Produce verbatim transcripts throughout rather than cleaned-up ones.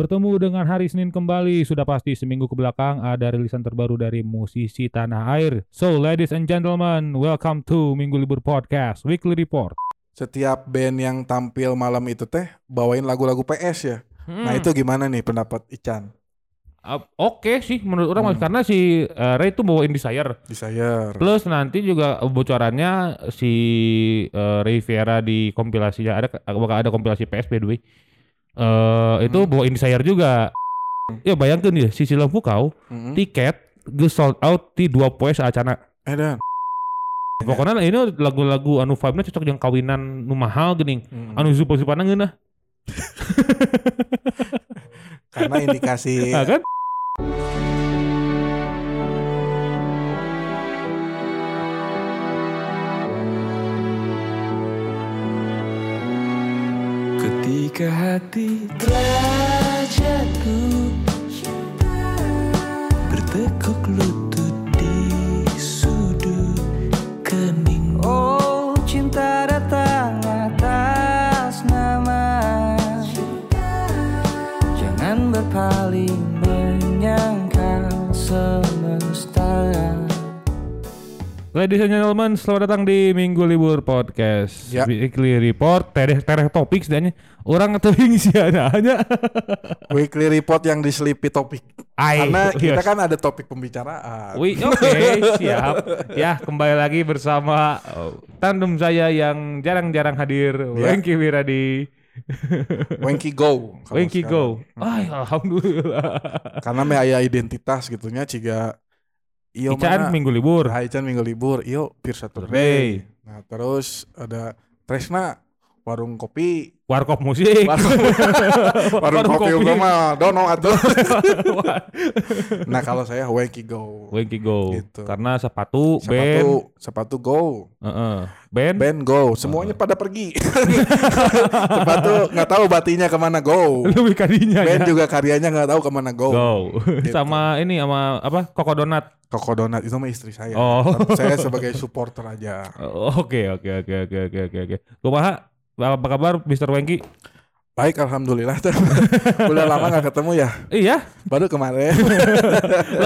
Bertemu dengan hari Senin kembali, sudah pasti seminggu ke belakang ada rilisan terbaru dari musisi tanah air. So ladies and gentlemen, welcome to Minggu Libur Podcast Weekly Report. Setiap band yang tampil malam itu teh bawain lagu-lagu P S ya. Hmm. Nah itu gimana nih pendapat Ican? Uh, Oke okay sih menurut orang, hmm. karena si uh, Ray itu bawain Desire. Desire. Plus nanti juga bocorannya si uh, Ray Viera di kompilasinya ada bakal ada kompilasi P S by the way. Uh, hmm. Itu bawain Desire juga. Hmm. Ya bayangkan ya si Silampukau hmm. tiket geus sold out di dua poes acana. Edan. Pokoknya yeah. Ini lagu-lagu anu vibe-nya cocok jeung kawinan nu mahal geuning. Hmm. Anu zupa-zupana ngeunah. Karena indikasi nah, kan? Ketika hati telah jatuh, bertekuk lutut di sudut kening. Oh cinta datang atas nama, jangan berpaling menyangkal semesta. Ladies and gentlemen, selamat datang di Minggu Libur Podcast yep. Weekly Report, tereh-tereh topik sedangnya. Orang ngetering sih adanya Weekly Report yang diselipi topik. Ay, karena yes. Kita kan ada topik pembicaraan. Oke, okay, siap. Ya, kembali lagi bersama tandem saya yang jarang-jarang hadir, yeah. Wengki Wiradi Wengki Go Wengki Go ay, alhamdulillah. Karena me aya identitas gitunya ciga iyo Ican mana? Minggu libur ha, Ican minggu libur iyo Pure Saturday. Nah terus ada Tresna warung kopi warkop musik warung, warung, warung kopi juga mah dono atuh. Nah kalau saya Wengki Go Wengki Go gitu. Karena sepatu band sepatu, sepatu go uh-uh. band band go semuanya uh-uh. pada pergi. Sepatu nggak tahu batinya kemana go lebih kadinya band ya. Juga karyanya nggak tahu kemana go, go. Gitu. Sama ini sama apa Koko Donat Koko Donat itu sama istri saya. Oh. Saya sebagai supporter aja. Oke oke oke oke oke oke oke. Kumaha? Apa kabar mister Wengki? Baik alhamdulillah. Udah lama enggak ketemu ya? Iya. Baru kemarin.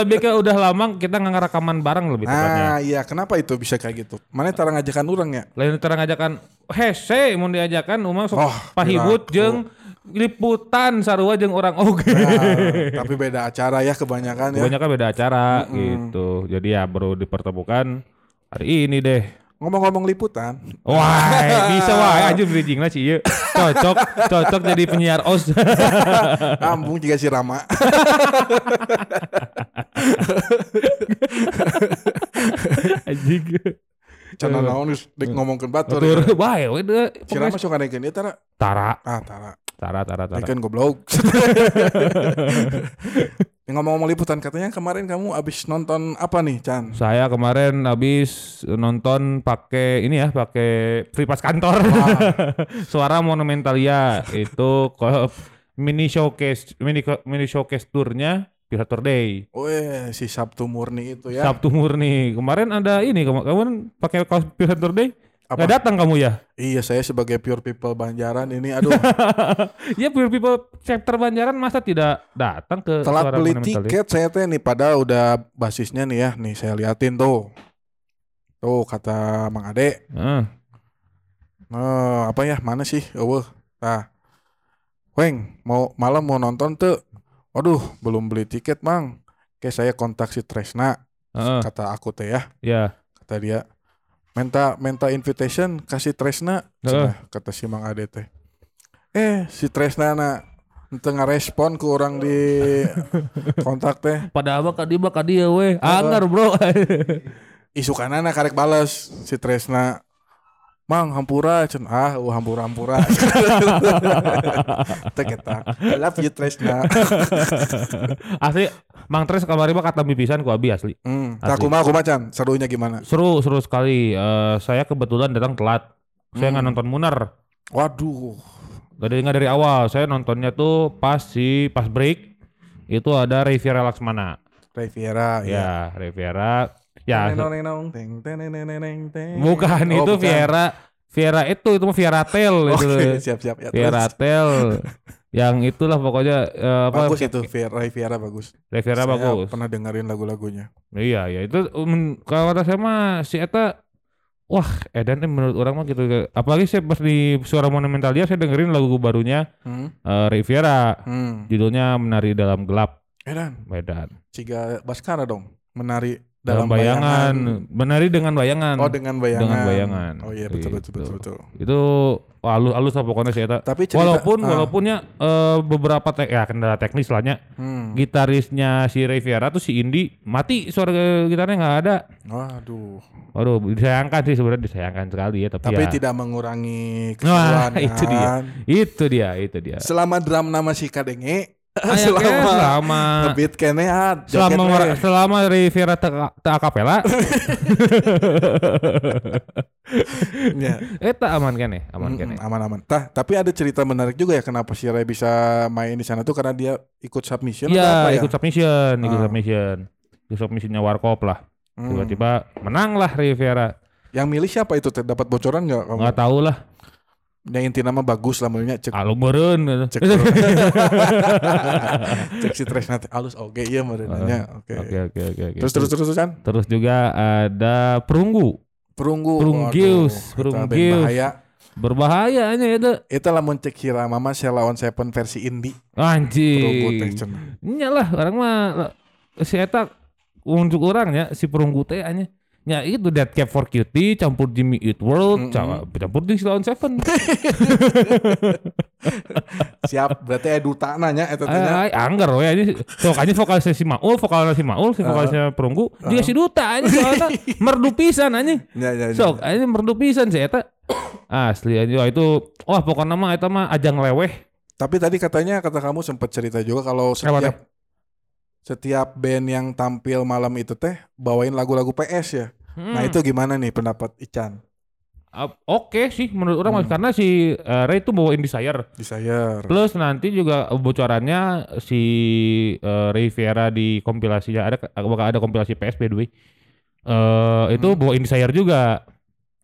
Lebih ke udah lama kita enggak ngerekaman bareng lebih tepatnya. Ah iya, kenapa itu bisa kayak gitu? Mana cara ngajakan urang ya? Lain cara ngajakan hese mun diajakan umang sok oh, pahibut jeung liputan sarua jeung orang oge. Nah, tapi beda acara ya kebanyakan ya. Kebanyakan beda acara mm-hmm. gitu. Jadi ya baru dipertemukan hari ini deh. Ngomong-ngomong liputan. Wah, bisa wah anjir bridging lah sih ieu. Cocok, cocok jadi penyiar O S. Ambung juga si Rama. Anjing. Cana naon geus dek ngomongkeun batur. Batur bae we deh. Si Rama sok naikeun ieu tara. Tara. Ah, tara. Tara, tara, tara. Bikin goblok. Ngomong-ngomong liputan, katanya kemarin kamu abis nonton apa nih, Chan? Saya kemarin abis nonton pakai ini ya, pakai free pass kantor. Wow. Suara Monumentalia itu mini showcase, mini mini showcase tournya di Saturday. Weh, si Sabtu Murni itu ya? Sabtu Murni. Kemarin ada ini, kamu pakai kaos di Saturday? Apa? Gak datang kamu ya? Iya saya sebagai Pure People Banjaran ini aduh. Ya Pure People chapter Banjaran masa tidak datang ke telat beli tiket saya teh nih padahal udah basisnya nih ya. Nih saya liatin tuh. Tuh kata Mang Ade hmm. uh, apa ya mana sih oh, nah Weng mau malam mau nonton tuh. Waduh belum beli tiket Mang. Oke saya kontak si Tresna uh-uh. kata aku teh ya yeah. Kata dia Minta minta invitation kasih Tresna uh. kata si Mang Ade teh. Eh si Tresna na teu ngarespon ku orang di kontak teh. Padahal ka dieu ka dieu we. Anger bro. Isukanana karek bales si Tresna. Mang hampura cen ah uh, hampura hampura. Teketak. I love you Tresna. Asli Mang Tres kemarin mah katambi pisan ku abi asli. Hmm. Kumaha kumaha Can? Serunya gimana? Seru, seru sekali. Uh, saya kebetulan datang telat. Saya enggak hmm. nonton Munar. Waduh. Gak dari enggak dari awal. Saya nontonnya tuh pas si pas break itu ada Ray Viera Laksmana. Ray Viera ya, ya Ray Viera. Ya. Bukan itu Viera. Viera itu itu mah Viera Tel itu. Okay, siap-siap ya. Viera Tel. Yang itulah pokoknya uh, bagus apa, itu Viera Viera bagus. Viera bagus. Pernah dengerin lagu-lagunya. Iya, ya itu um, kalau kata saya mah si eta wah, edan menurut orang mah gitu. Apalagi saya pas di Suara Monumental dia saya dengerin lagu barunya hmm. uh, Riviera. Hmm. Judulnya Menari Dalam Gelap. Edan. Edan. Ciga Baskara dong. Menari dalam, dalam bayangan. bayangan. Menari dengan bayangan. Oh, dengan bayangan. Dengan bayangan. Oh iya, betul betul betul betul. Itu halus-halus lah pokoknya sih eta. Tapi cerita, walaupun uh, walaupunnya uh, beberapa te- ya kendala teknis lahnya. Hmm. Gitarisnya si Ray Viera tuh si Indi mati, suara gitarnya enggak ada. Waduh. Waduh, disayangkan sih sebenarnya, disayangkan sekali ya, tapi, tapi ya tidak mengurangi keseruan. Itu dia. Itu dia, itu dia. Selama drum nama si Kadenge Ayah, selama selama ngebit kene ad selama war, selama Riviera takapela ya eta aman kene aman kene aman aman tah tapi ada cerita menarik juga ya kenapa si Ray bisa main di sana tuh karena dia ikut submission ya, apa ya ikut submission ikut ah. submission ikut submissionnya Warkop lah hmm. tiba-tiba menang lah Riviera. Yang milih siapa itu dapat bocoran nggak kamu? Nggak tahu lah. Nah inti nama bagus lah mulanya cek alus meren cek cek si Tresna alus oke okay, iya merenanya oke okay. oke okay, oke okay, okay. terus terus terusan terus juga ada perunggu perunggu perunggius perunggius bahaya berbahaya nya itu itu lamun cek kira mama saya lawan Seven versi indie anjing nyalah orang mah si eta untuk orangnya si perunggu teh nya ya itu Dead Cab for Cutie campur Jimmy Eat World mm-hmm. campur di Silon Seven. Siap berarti Edu Tananya eta teh anggar we anjing. Soalnya vokalisnya si Maul, vokalnya si Maul, si vokalisnya uh, Perunggu, uh. dia si Duta anjing soalnya merdu pisan anjing. Ya ya. Sok anjing merdu pisan si eta. Asli anjing itu wah pokoknya mah eta mah ajang leweh. Tapi tadi katanya kata kamu sempat cerita juga kalau setiap Setiap band yang tampil malam itu teh bawain lagu-lagu P S ya. Hmm. Nah itu gimana nih pendapat Ican? Uh, Oke okay sih menurut orang hmm. karena si uh, Ray itu bawain Desire. Desire. Plus nanti juga bocorannya si uh, Ray Viera di kompilasinya ada bakal ada kompilasi P S by the way. Uh, itu hmm. bawain Desire juga.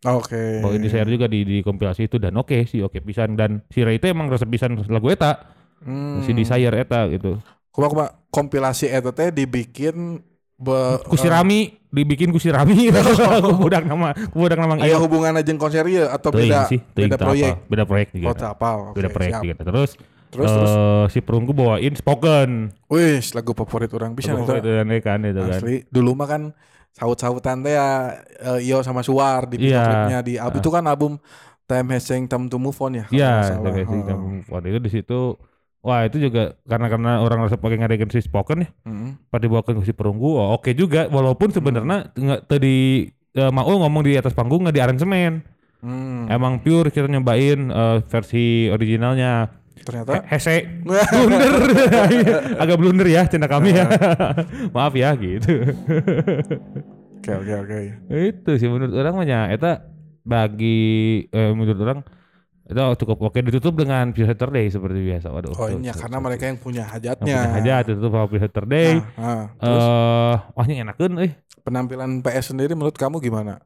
Oke. Okay. Bawain Desire juga di, di kompilasi itu dan oke okay, sih oke okay, pisan dan si Ray itu emang resep pisan lagu eta. Hmm. Si Desire eta gitu. Kuma-kuma kompilasi eta teh dibikin be, kusirami, uh, dibikin kusirami. Budak nama, budak nama. Ada hubungan aja dengan konser ya atau tuh, beda, sih, beda proyek, apa, beda proyek juga. Oh, apa, okay, beda proyek siap. Juga. Terus, terus, uh, terus si Perunggu bawain Spoken. Wih, lagu favorit orang bisa itu. Kan, itu kan. Asli, dulu mah kan saut-sautan teh ya uh, Iyo sama Suar di video yeah. klipnya di album uh. itu kan album Time Has Changed, Time to Move On ya. Iya, Time Has Changed, Time to Move On itu di situ. Wah itu juga karena karena orang resep pakai ngadegan si Spoken ya, mm-hmm. pada bawa ke si Perunggu, oh, oke okay juga walaupun sebenarnya mm-hmm. nggak tadi uh, mau ngomong di atas panggung nggak di aransemen, mm. emang pure kita nyobain uh, versi originalnya. Ternyata hese blunder agak blunder ya cina kami ya, maaf ya gitu. Oke oke oke. Itu sih menurut orang banyak, eta bagi eh, menurut orang. Itu cukup oke ditutup dengan Pure Saturday seperti biasa. Waduh. Oh iya karena tuh, mereka yang punya hajatnya. Yang punya hajat ditutup sama Pure Saturday. Heeh. Eh, wah ini enakeun euy. Penampilan P S sendiri menurut kamu gimana?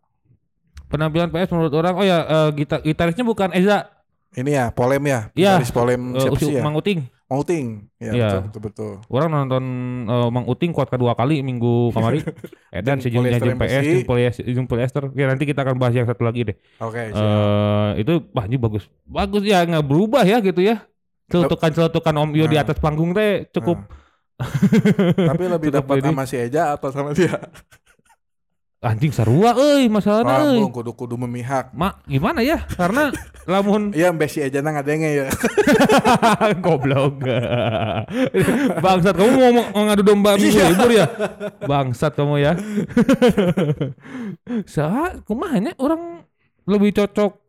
Penampilan P S menurut orang oh ya uh, gitar gitarisnya bukan Eza. Ini ya, Polem ya. Iya. Gitaris Polem uh, siapa sih ya? Mang Uting. Mang Uting. Ya, ya. Betul, betul betul. Orang nonton uh, Mang Uting kuat kedua kali minggu kemarin. Edan sejujurnya jeung P S, jeung polyester, jeung polyester. Oke, nanti kita akan bahas yang satu lagi deh. Oke. Okay, uh, itu wah ini bagus. Bagus ya, enggak berubah ya gitu ya. Celutukan-celutukan Om Yo nah. di atas panggung teh cukup. Nah. Tapi lebih dapat sama si Eja atau sama dia? Anjing sarua euy masalahna euy. Lamun kudu-kudu memihak. Mak, gimana ya? Karena lamun ya besi aja nang adenge ya. Goblok. Bangsat kamu mau, mau ngadu domba minggu libur ya? Bangsat kamu ya. Sa, kumaha nya orang lebih cocok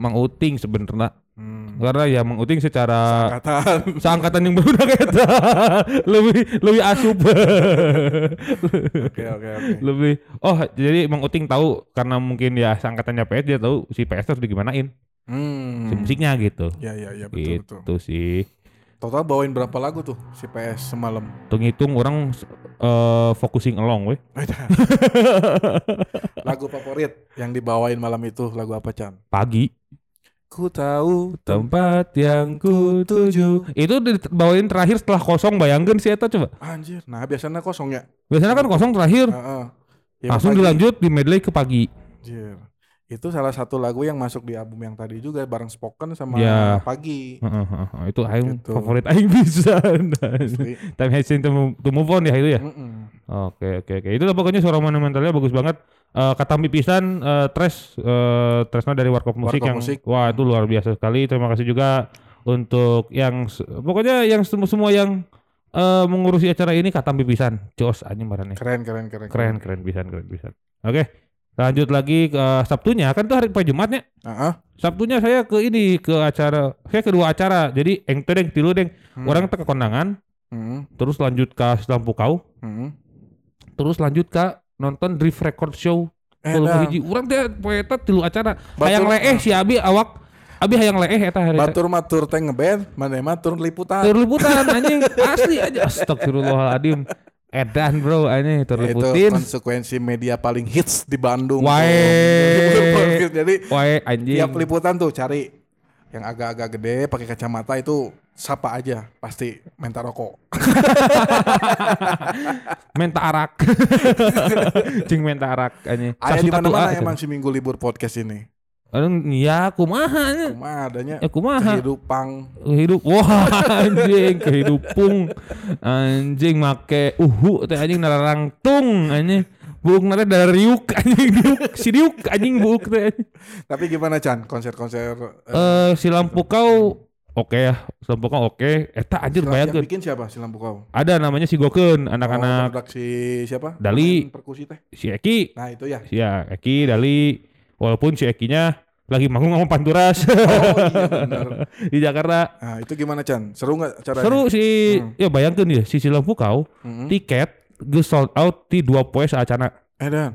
Mang Uting sebenarnya. Hmm. Karena ya Mang Uting secara seangkatan, seangkatan yang berudak itu lebih lebih asup. Oke oke oke. Lebih oh jadi Mang Uting tahu karena mungkin ya seangkatannya P S dia tahu si P S harus digimanain. Hmm. Si musiknya gitu. Iya iya iya betul gitu betul. Itu sih. Total bawain berapa lagu tuh si P S semalam? Hitung-hitung orang uh, focusing along weh. Lagu favorit yang dibawain malam itu lagu apa Chan? Pagi. Ku tahu tempat yang ku tuju. Itu dibawain terakhir setelah kosong, bayangin si Eta coba. Anjir, nah biasanya kosong ya. Biasanya kan kosong terakhir. Uh-uh. Ya, langsung pagi. Dilanjut di medley ke pagi. Anjir. Itu salah satu lagu yang masuk di album yang tadi juga bareng Spoken sama ya. Pagi. Uh-uh. Itu aing gitu. Favorit aing bisa. Time has to move on ya itu ya. Oke oke oke. Itu pokoknya suara monumentalnya bagus banget. Uh, kata Mipisan, uh, Tres uh, Tresna dari Warkop Musik yang Musik. Wah itu luar biasa sekali. Terima kasih juga untuk yang pokoknya yang semua yang uh, mengurusi acara ini. Kata Mipisan jos aja marane. Keren keren keren keren keren pisan keren pisan. Oke, lanjut lagi ke uh, Sabtunya kan itu hari Jumatnya. Uh-huh. Sabtunya saya ke ini ke acara saya kedua acara. Jadi eng tedeng tilu deng hmm. orang teka kondangan hmm. terus lanjut ke Silampukau hmm. terus lanjut ke nonton Drift Record Show kalau hiji urang teh poeta tilu acara hayang leeh si abi awak abi hayang leeh eta hari batur matur teh ngeband maneh matur liputan tur liputan anjing asli aja astagfirullahaladzim edan bro anjing terliputin itu konsekuensi media paling hits di Bandung wae jadi wae anjing tiap liputan tuh cari yang agak-agak gede pakai kacamata itu sapa aja pasti minta rokok minta arak cing minta arak anjing ada di mana-mana emang si Minggu Libur Podcast ini ya kumaha kumaha adanya ya, kumaha kehidupang hidup wah anjing kehidupung anjing make uhu teh anjing nararangtung anjing buuk nate dari riuk anjing riuk si riuk anjing buuk teh tapi gimana Chan konser-konser eh Silampukau oke okay, ya, Silampukau oke. Okay. Eta anjir bayangkeun. Bikin siapa Silampukau? Ada namanya si Gokeun, anak-anak. Oh, si siapa? Dali. Perkusi teh. Si Eki. Nah, itu ya. Si ya, Eki, Dali. Walaupun si Ekinya lagi manggung sama Panturas. Oh, iya benar. Di Jakarta. Nah, itu gimana, Chan? Seru enggak acaranya? Seru si hmm. ya bayangkeun ya, si Silampukau hmm. tiket geus sold out di dua poe saacana. Edan.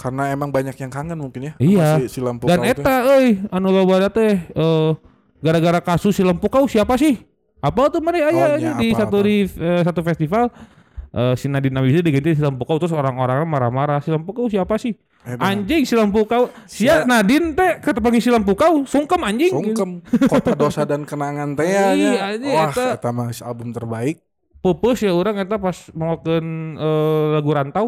Karena emang banyak yang kangen mungkin ya. Iya. Si Silampukau. Dan eta euy anu loba teh eh gara-gara kasus Silampukau siapa sih? Apa tuh mari aya oh, ya, di apa, satu apa. Di uh, satu festival uh, si Nadine Wijaya diganti Silampukau terus orang-orang marah-marah Silampukau siapa sih? Eh, anjing Silampukau. Si Sia... Nadine teh ketepangi Silampukau sungkem anjing. Sungkem. Kota dosa dan kenangan teh nya. Wah, eta mah album terbaik. Pupus ya urang eta pas mawakeun uh, lagu rantau.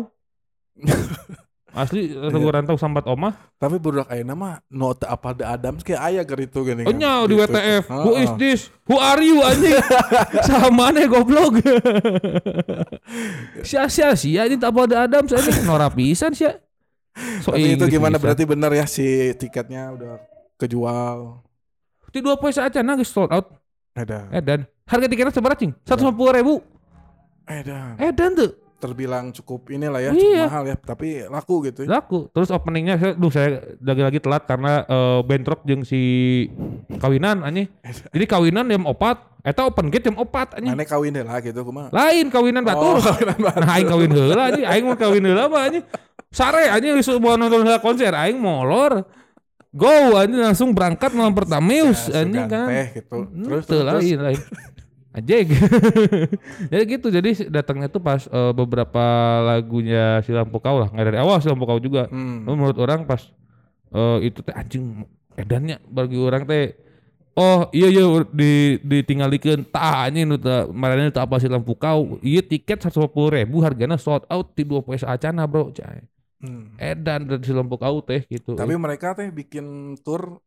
Asli lagu iya. Rantau sambat omah. Tapi budak ayeuna mah no teu apal da Adams kayak aya geritu geuning. Oh nya di W T F. Who is this? Who are you anjing? Saha maneh goblok. Sia-sia sia anjing teu apal da Adams anjing nora pisan sia. So tapi itu gimana bisa. Berarti benar ya si tiketnya udah kejual. Di dua poe saacana geus sold out. Edan. Edan. Harga tiketnya seberapa cing? seratus lima puluh ribu. Edan. Edan tuh. Terbilang cukup inilah ya, iya. Cukup mahal ya, tapi laku gitu. Laku. Terus openingnya, saya, duh saya lagi-lagi telat karena uh, bentrok jeung si kawinan anjing. Jadi kawinan jam opat, eta open gate jam opat anjing. Mane kawin heula gitu kumaha? Lain kawinan batur. Oh, kawinan batur. Nah, aing kawin heula anjing, aing mau kawin heula mah anjing. Sare anjing geus mau nonton konser, aing molor. Go anjing langsung berangkat malam pertama Meus anjing kan. Teh gitu. Terus teu lain lain. Ajeg. Jadi gitu. Jadi datangnya tuh pas uh, beberapa lagunya Silampukau lah, nggak dari awal Silampukau juga. Hmm. Menurut orang pas uh, itu teh anjing edannya bagi orang teh oh iya iya di ditinggalikeun tah anjing nu teh marane teh apa Silampukau ieu tiket seratus lima puluh ribu hargana sold out ti dua poe saacana bro. Hmm. Edan dari Silampukau teh gitu. Tapi mereka teh bikin tur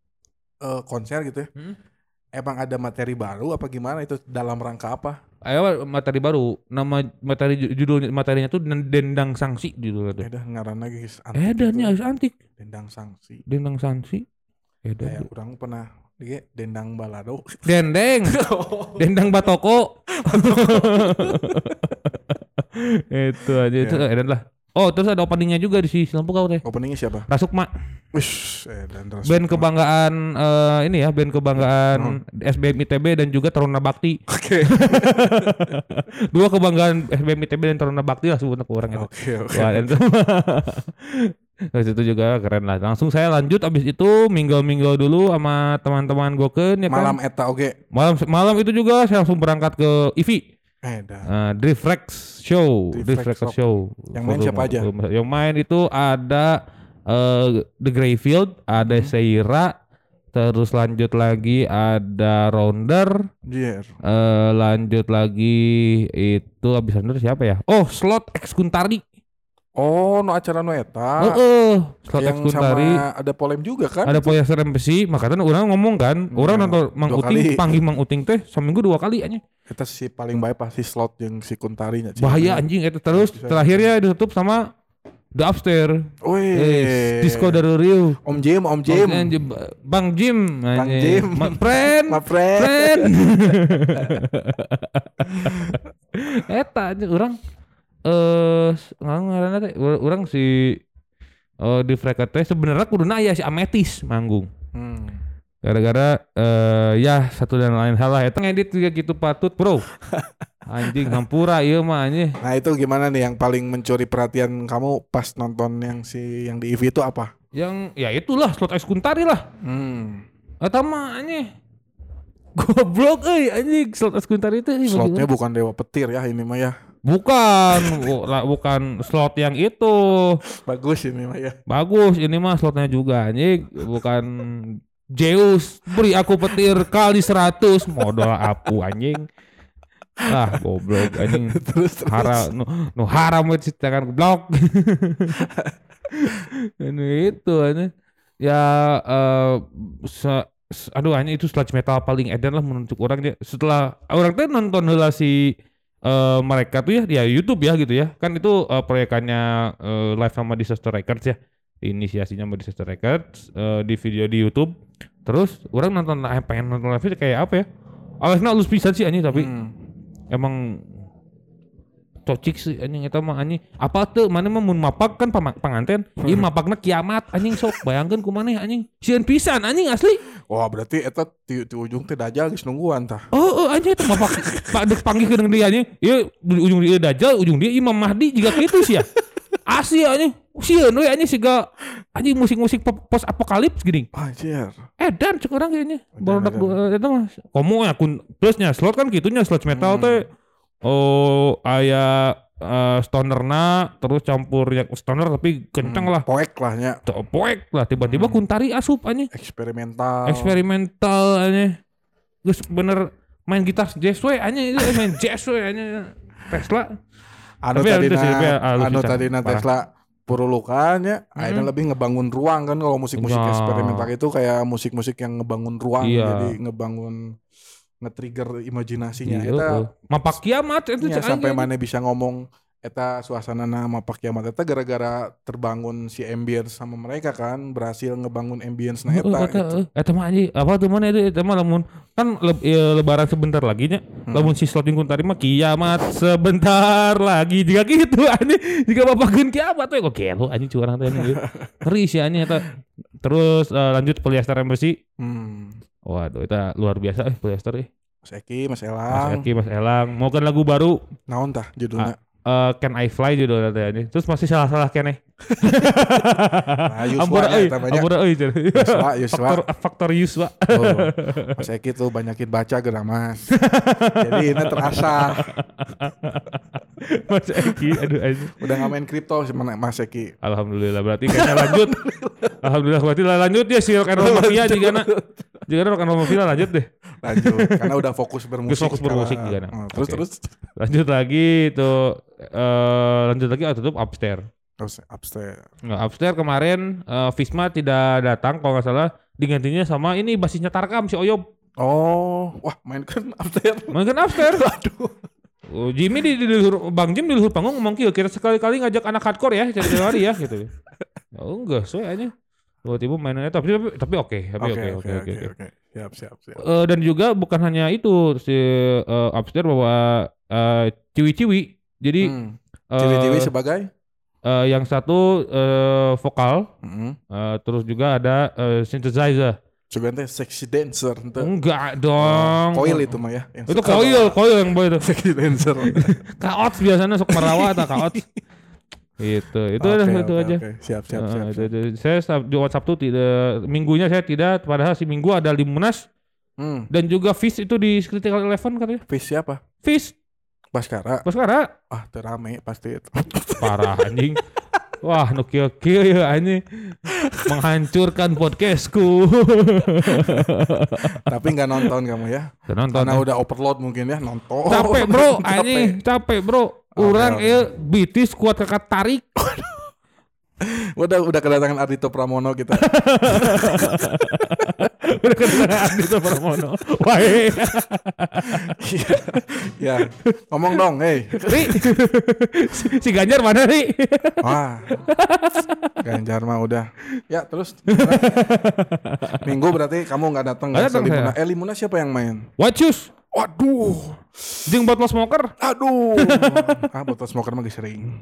uh, konser gitu ya. Hmm? Emang ada materi baru apa gimana itu dalam rangka apa? Ayo materi baru, nama materi judulnya materinya tuh Dendang Sangsi judulnya tuh. Edah ngaran lagi antik. Edahnya harus antik. Dendang Sangsi. Dendang Sangsi. Edah. Kayak orang pernah dia Dendang Balado. Dendeng. Dendang Batoko. Itu aja itu ya. Edan lah. Oh terus ada openingnya juga di Silampukau deh. Openingnya siapa? Rasukma. Wish, eh, dan Rasukma. Band kebanggaan uh, ini ya, band kebanggaan hmm. S B M I T B dan juga Taruna Bakti. Oke. Okay. Dua kebanggaan S B M I T B dan Taruna Bakti lah sebutnya ke orang itu. Oke oke. Terus itu juga keren lah. Langsung saya lanjut abis itu minggal-minggal dulu sama teman-teman Goken ya kan. Malam eta oke. Okay. Malam malam itu juga saya langsung berangkat ke I V. Eh, uh, Drift Record Show, Drift Record Show. Yang main siapa aja? Yang main itu ada uh, The Greyfield, ada hmm. Seira, Terus lanjut lagi ada Rounder. Yeah. Uh, lanjut lagi itu abis Rounder siapa ya? Oh, Slot X Kuntari. Oh, no acara no eta. Heeh. Uh, uh, Slot X Kuntari. Ada Polem juga kan? Ada Polem besi, makanya orang ngomong kan. Orang nah, nonton Mang Uting, panggil Mang Uting teh seminggu dua kali aja. Eta si paling baik pasti Slot yang si Kuntari nya. Bahaya anjing eta. Terus terakhirnya ditutup sama The Upstairs. Yes. Disco dari Rio. Om Jim, Om Jim. Bang Jim. Bang Jim. My friend. My friend. friend. Eta orang eh ngaranna teh urang si uh, di Frekat teh sebenarnya kuduna aya si Ametis manggung. Hmm. Gara-gara uh, ya satu dan lain hal lah eta ngedit juga gitu patut, Bro. Anjing hampura ieu mah anjing. Nah itu gimana nih yang paling mencuri perhatian kamu pas nonton yang si yang di E V itu apa? Yang ya itulah Slot X Kuntari lah. Hmm. Eta mah anjing. Goblok euy anjing Slot X Kuntari itu. Slotnya bukan Dewa Petir ya ini mah ya. Bukan, bukan slot yang itu. Bagus ini mah ya. Bagus ini mah slotnya juga anjing, bukan Zeus. Beri aku petir kali seratus modal aku anjing. Ah goblok anjing terus haram nu no, no haram weh citakan goblok. Ini itu anjing. Ya uh, se- se- aduh anjing itu sludge metal paling edan lah menurut orang dia. Setelah orang teh nonton heula si uh, mereka tuh ya di ya YouTube ya gitu ya. Kan itu uh, proyekannya uh, live sama Disaster Records ya. Inisiasinya sama Disaster Records uh, di video di YouTube. Terus orang nonton pengen nonton live kayak apa ya? Awalnya alus pisan sih anjing tapi hmm. Emang cocik sih anjing eta mah anjing. Apa teu mana mah mun mapak kan panganten, ieu mapakna kiamat anjing sok bayangkeun kumaneh anjing. Sieun pisan anjing asli. Wah, berarti eta di ujung teh Dajjal geus nungguan tah. Heeh anjing eta mapak panggilkeun dia anjing. Ieu di ujung dia Dajjal, ujung dia Imam Mahdi juga kitu sih ya. Asli anjing. Sieun we anjing siga anjing musik-musik post apokalips geuning. Anjir. Eh dan cek urang kayaknya. Produk eta mah komo akun plusnya slot kan kitunya slot metal hmm. teh. Oh, aya uh, stonerna terus campur yang stoner tapi kenceng hmm, lah. Poek lah nya. Tuh, poek lah tiba-tiba hmm. Kuntari asup anjing. Eksperimental. Eksperimental anjing. Geus bener main gitar jazz we anjing, main jazz we anjing. Tesla. Anu tadina, anu tadina Tesla perulukan ya. Hmm. Akhirnya lebih ngebangun ruang kan kalau musik-musik nah. eksperimental itu kayak musik-musik yang ngebangun ruang iya. Jadi ngebangun nge-trigger imajinasinya iya, eta mapak kiamat itu ya, sampai mana bisa ngomong eta suasanana mapak kiamat eta gara-gara terbangun si ambience sama mereka kan berhasil ngebangun ambience na eta eta, eta, eta mah anjing apa tuh mana itu eta mah lamun kan le, e, lebaran sebentar lagi nya hmm. lamun si Slot Kuntari mah kiamat sebentar lagi jika gitu anjing jika mapakkeun kiamat we kok gelo anjing curang teh anjing ngeri sih anjing eta terus uh, lanjut Polyester Embassy hmm. Waduh, itu luar biasa eh Polyester eh. Mas Eki, Mas Elang. Mas Eki, Mas Elang. Mau kan lagu baru? Naon tah judulnya? Uh, Can I Fly judulnya teh anjing. Terus masih salah-salah keneh. Nah, Yuswa ya, namanya. Ampura euy. Yuswa, Yuswa. Faktor, faktor Yuswa. Oh, Mas Eki tuh banyakin baca geura Mas. Jadi ini terasa. Mas Eki, aduh anjing. Udah enggak main kripto Mas Eki. Alhamdulillah berarti kayaknya lanjut. Alhamdulillah berarti lanjut ya si Rock and Roll Mafia juga nak. Juga Rock and Roll Mafia lanjut deh. Lanjut karena udah fokus bermusik. Fokus bermusik juga nak. Oh, terus okay. terus. Lanjut lagi itu uh, lanjut lagi atau tutup upstairs. Upstairs. Nah, upstairs kemarin uh, Visma tidak datang kalau nggak salah digantinya sama ini basisnya Tarkam si Oyob. Oh, wah mainkan upstairs. Mainkan upstairs. Aduh. Oh, Jimmy di, di luhur, Bang Jim di luhur panggung ngomong kira kira sekali-kali ngajak anak hardcore ya cari hari ya gitu. Oh enggak, soalnya tiba-tiba mainannya tapi tapi, tapi oke, okay, tapi oke oke oke oke. Siap siap siap. Uh, dan juga bukan hanya itu si uh, upstairs bawa uh, ciwi-ciwi. Jadi hmm. uh, ciwi-ciwi sebagai uh, yang satu uh, vokal, mm-hmm. uh, terus juga ada uh, synthesizer. Coba nanti sexy dancer nanti. Enggak dong. Coil itu mah ya. Itu coil, coil yang boy itu. Sexy dancer. Kaots biasanya sok merawat atau kaots. Itu, itu okay, itu okay, aja. Okay. Siap, siap, siap. Uh, siap, siap. Saya Jumat Sabtu tidak, minggunya saya tidak. Padahal si minggu ada di Munas hmm. dan juga Fish itu di Critical Eleven katanya. Fish siapa? Fish. Baskara. Baskara. Ah terame pasti itu. Parah anjing. Wah, Nokia Kia ini menghancurkan podcastku. Tapi nggak nonton kamu ya? Nggak nonton. Karena ya. Udah overload mungkin ya nonton. Capek bro, ini capek bro. Orang okay, okay. Bitis kuat kakak tarik. Udah udah kedatangan Ardhito Pramono kita. Udah kedatangan Ardhito Pramono. Wah. Ya, ya. Ngomong dong, hey. Ri. Si Ganjar mana, Ri? Wah. Ganjar mah udah. Ya, terus Minggu berarti kamu enggak datang enggak Limuna. Eh, Limuna siapa yang main? Wacus. Waduh. Jeung botol smoker. Aduh. Ah botol smoker mah geus sering.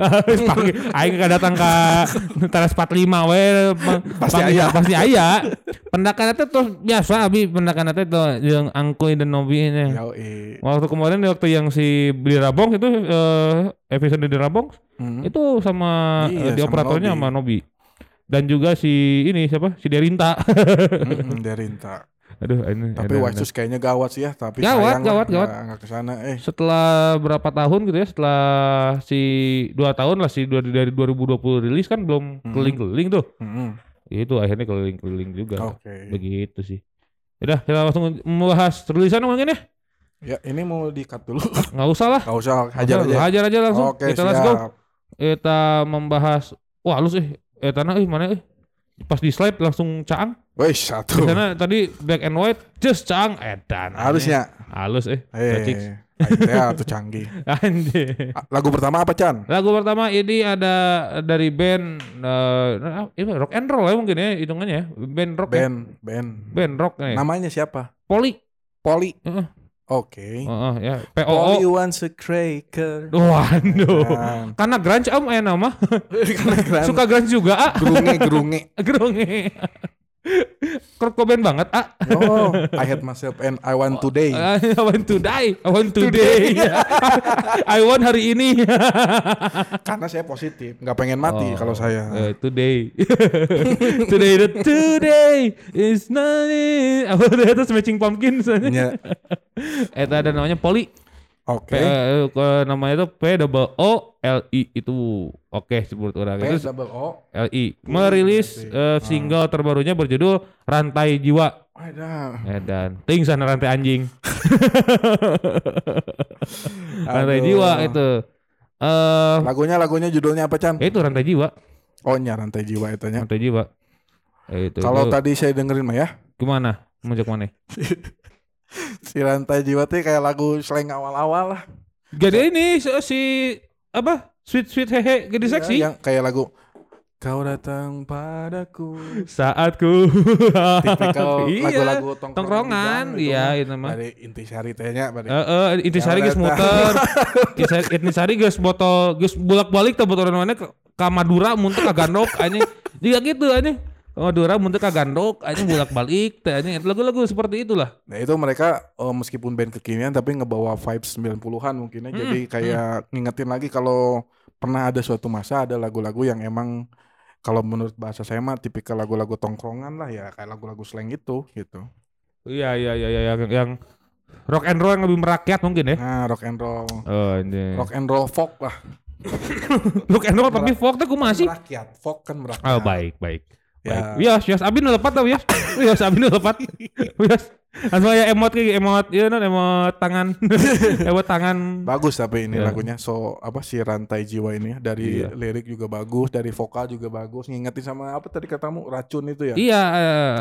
Aing ka datang ka teras empat puluh lima we pasti aya, pasti aya. Pendakan teh terus biasa abi pendakan teh tuh jeung Angkoy dan Nobi nya. Waktu kemarin waktu yang si Beli Rabong itu episode di Rabong hmm. itu sama iya, di operatornya sama Nobi. Dan juga si ini siapa? Si Derinta. Hmm, Derinta. Aduh, ini, tapi Wacus kayaknya gawat sih ya, tapi gawat, sayang gawat, gawat. Gak, gak kesana, eh. Setelah berapa tahun gitu ya, setelah si dua tahun lah, si dari dua ribu dua puluh rilis kan belum mm-hmm. keliling-keliling tuh mm-hmm. Itu akhirnya keliling-keliling juga okay. Begitu sih. Udah, kita langsung membahas rilisan mungkin ya. Ya ini mau di-cut dulu. Gak usah lah. Gak usah, hajar aja Hajar aja langsung, okay, kita siap. Let's go. Kita membahas, wah halus eh, eh tanah eh mana eh pas di slide langsung caang. Wih satu. Di sana tadi black and white just caang edan. Halusnya. Halus eh. Hei. Ayo tuh canggih. Anjir. Lagu pertama apa Chan? Lagu pertama ini ada dari band uh, ini rock and roll ya mungkin ya hitungannya. Band rock. Band ya? Band. Band rock nih. Namanya siapa? Poly. Poly. Uh-uh. Oke. Okay. Uh, uh, ya. P O O. Polly wants a cracker. Waduh. Nah. Karena grunge om eh nama. Suka grunge juga ah. Gerunge gerunge. Gerunge. Kurt Cobain banget ah. Oh, I hate myself and I want to die. I want to die. I want to die. I want hari ini. Karena saya positif, nggak pengen mati oh, kalau saya. Uh, today. Today the today is not it. Aku terus matching pumpkin soalnya. Eh ada namanya Poly. Oke. Okay. Uh, namanya itu P double O L I itu oke okay, sebut orang P itu. P double O L I merilis uh, single ah. terbarunya berjudul Rantai Jiwa. Ada. Edan. Ting sana rantai anjing. Rantai Aduh. Jiwa itu. Uh, lagunya lagunya judulnya apa Chan? Itu Rantai Jiwa. Oh nya Rantai Jiwa itunya. Rantai Jiwa. Itu. Kalau tadi saya dengerin mah ya. Gimana? Mojok mana? Si Rantai Jiwa tuh kayak lagu slang awal-awal lah. Gede ini si, si apa sweet sweet hehe gede seksi. Ya, yang kayak lagu kau datang padaku saatku. Tipikal iya, lagu-lagu tongkrongan, tongkrongan gitu iya kan. Itu mah. Bari intisari tehnya. Heeh, uh, uh, intisari geus muter. Intisari geus botol geus bolak-balik teh botol mana ke, ke Madura mun teh kagandok anjing. Juga gitu anjing. Oh Dora muntah kagandok, aja bolak-balik, tanya lagu-lagu seperti itulah. Nah itu mereka oh, meskipun band kekinian tapi ngebawa vibes sembilan puluhan mungkin ya. Hmm, jadi kayak hmm. ngingetin lagi kalau pernah ada suatu masa ada lagu-lagu yang emang kalau menurut bahasa saya mah tipikal lagu-lagu tongkrongan lah ya kayak lagu-lagu slang itu gitu. Iya iya iya ya, yang, yang rock and roll yang lebih merakyat mungkin ya. Nah rock and roll. Oh, ini. Rock and roll folk lah. Rock and roll tapi folk tuh kumaha sih? Merakyat, folk kan merakyat. Oh baik baik. Ya, Wias, Wias Abi nu lepat tau Wias. Wias Abi nu lepat. Wias. Langsung ya emot kayak emot, ya non emot tangan. Emot tangan. Bagus tapi ini ya. Lagunya. So apa si Rantai Jiwa ini dari ya. Lirik juga bagus, dari vokal juga bagus. Ngingetin sama apa tadi katamu Racun itu ya? Iya,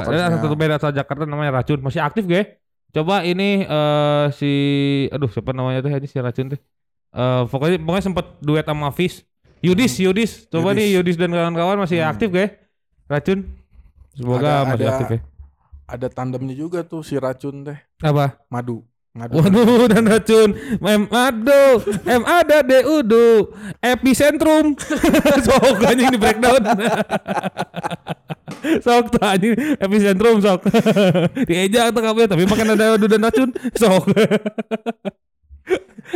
ada satu band asal Jakarta namanya Racun. Masih aktif ge. Coba ini uh, si aduh siapa namanya tuh ini si Racun tuh. Uh, vokalnya pokoknya sempat duet sama Fish. Yudis, hmm. Yudis. Coba Yudis. Nih Yudis dan kawan-kawan masih hmm. aktif ge. Racun, semoga ada, masih ada, aktif ya. Ada tandemnya juga tuh si Racun teh. Apa? Madu. Madu. Waduh dan Racun. M Madu, M ada D Udu, Epicentrum. Sok anjing di breakdown. Sok tadi Epicentrum sok. Diejak tuh kabeh tapi makan ada Udu dan Racun. Sok.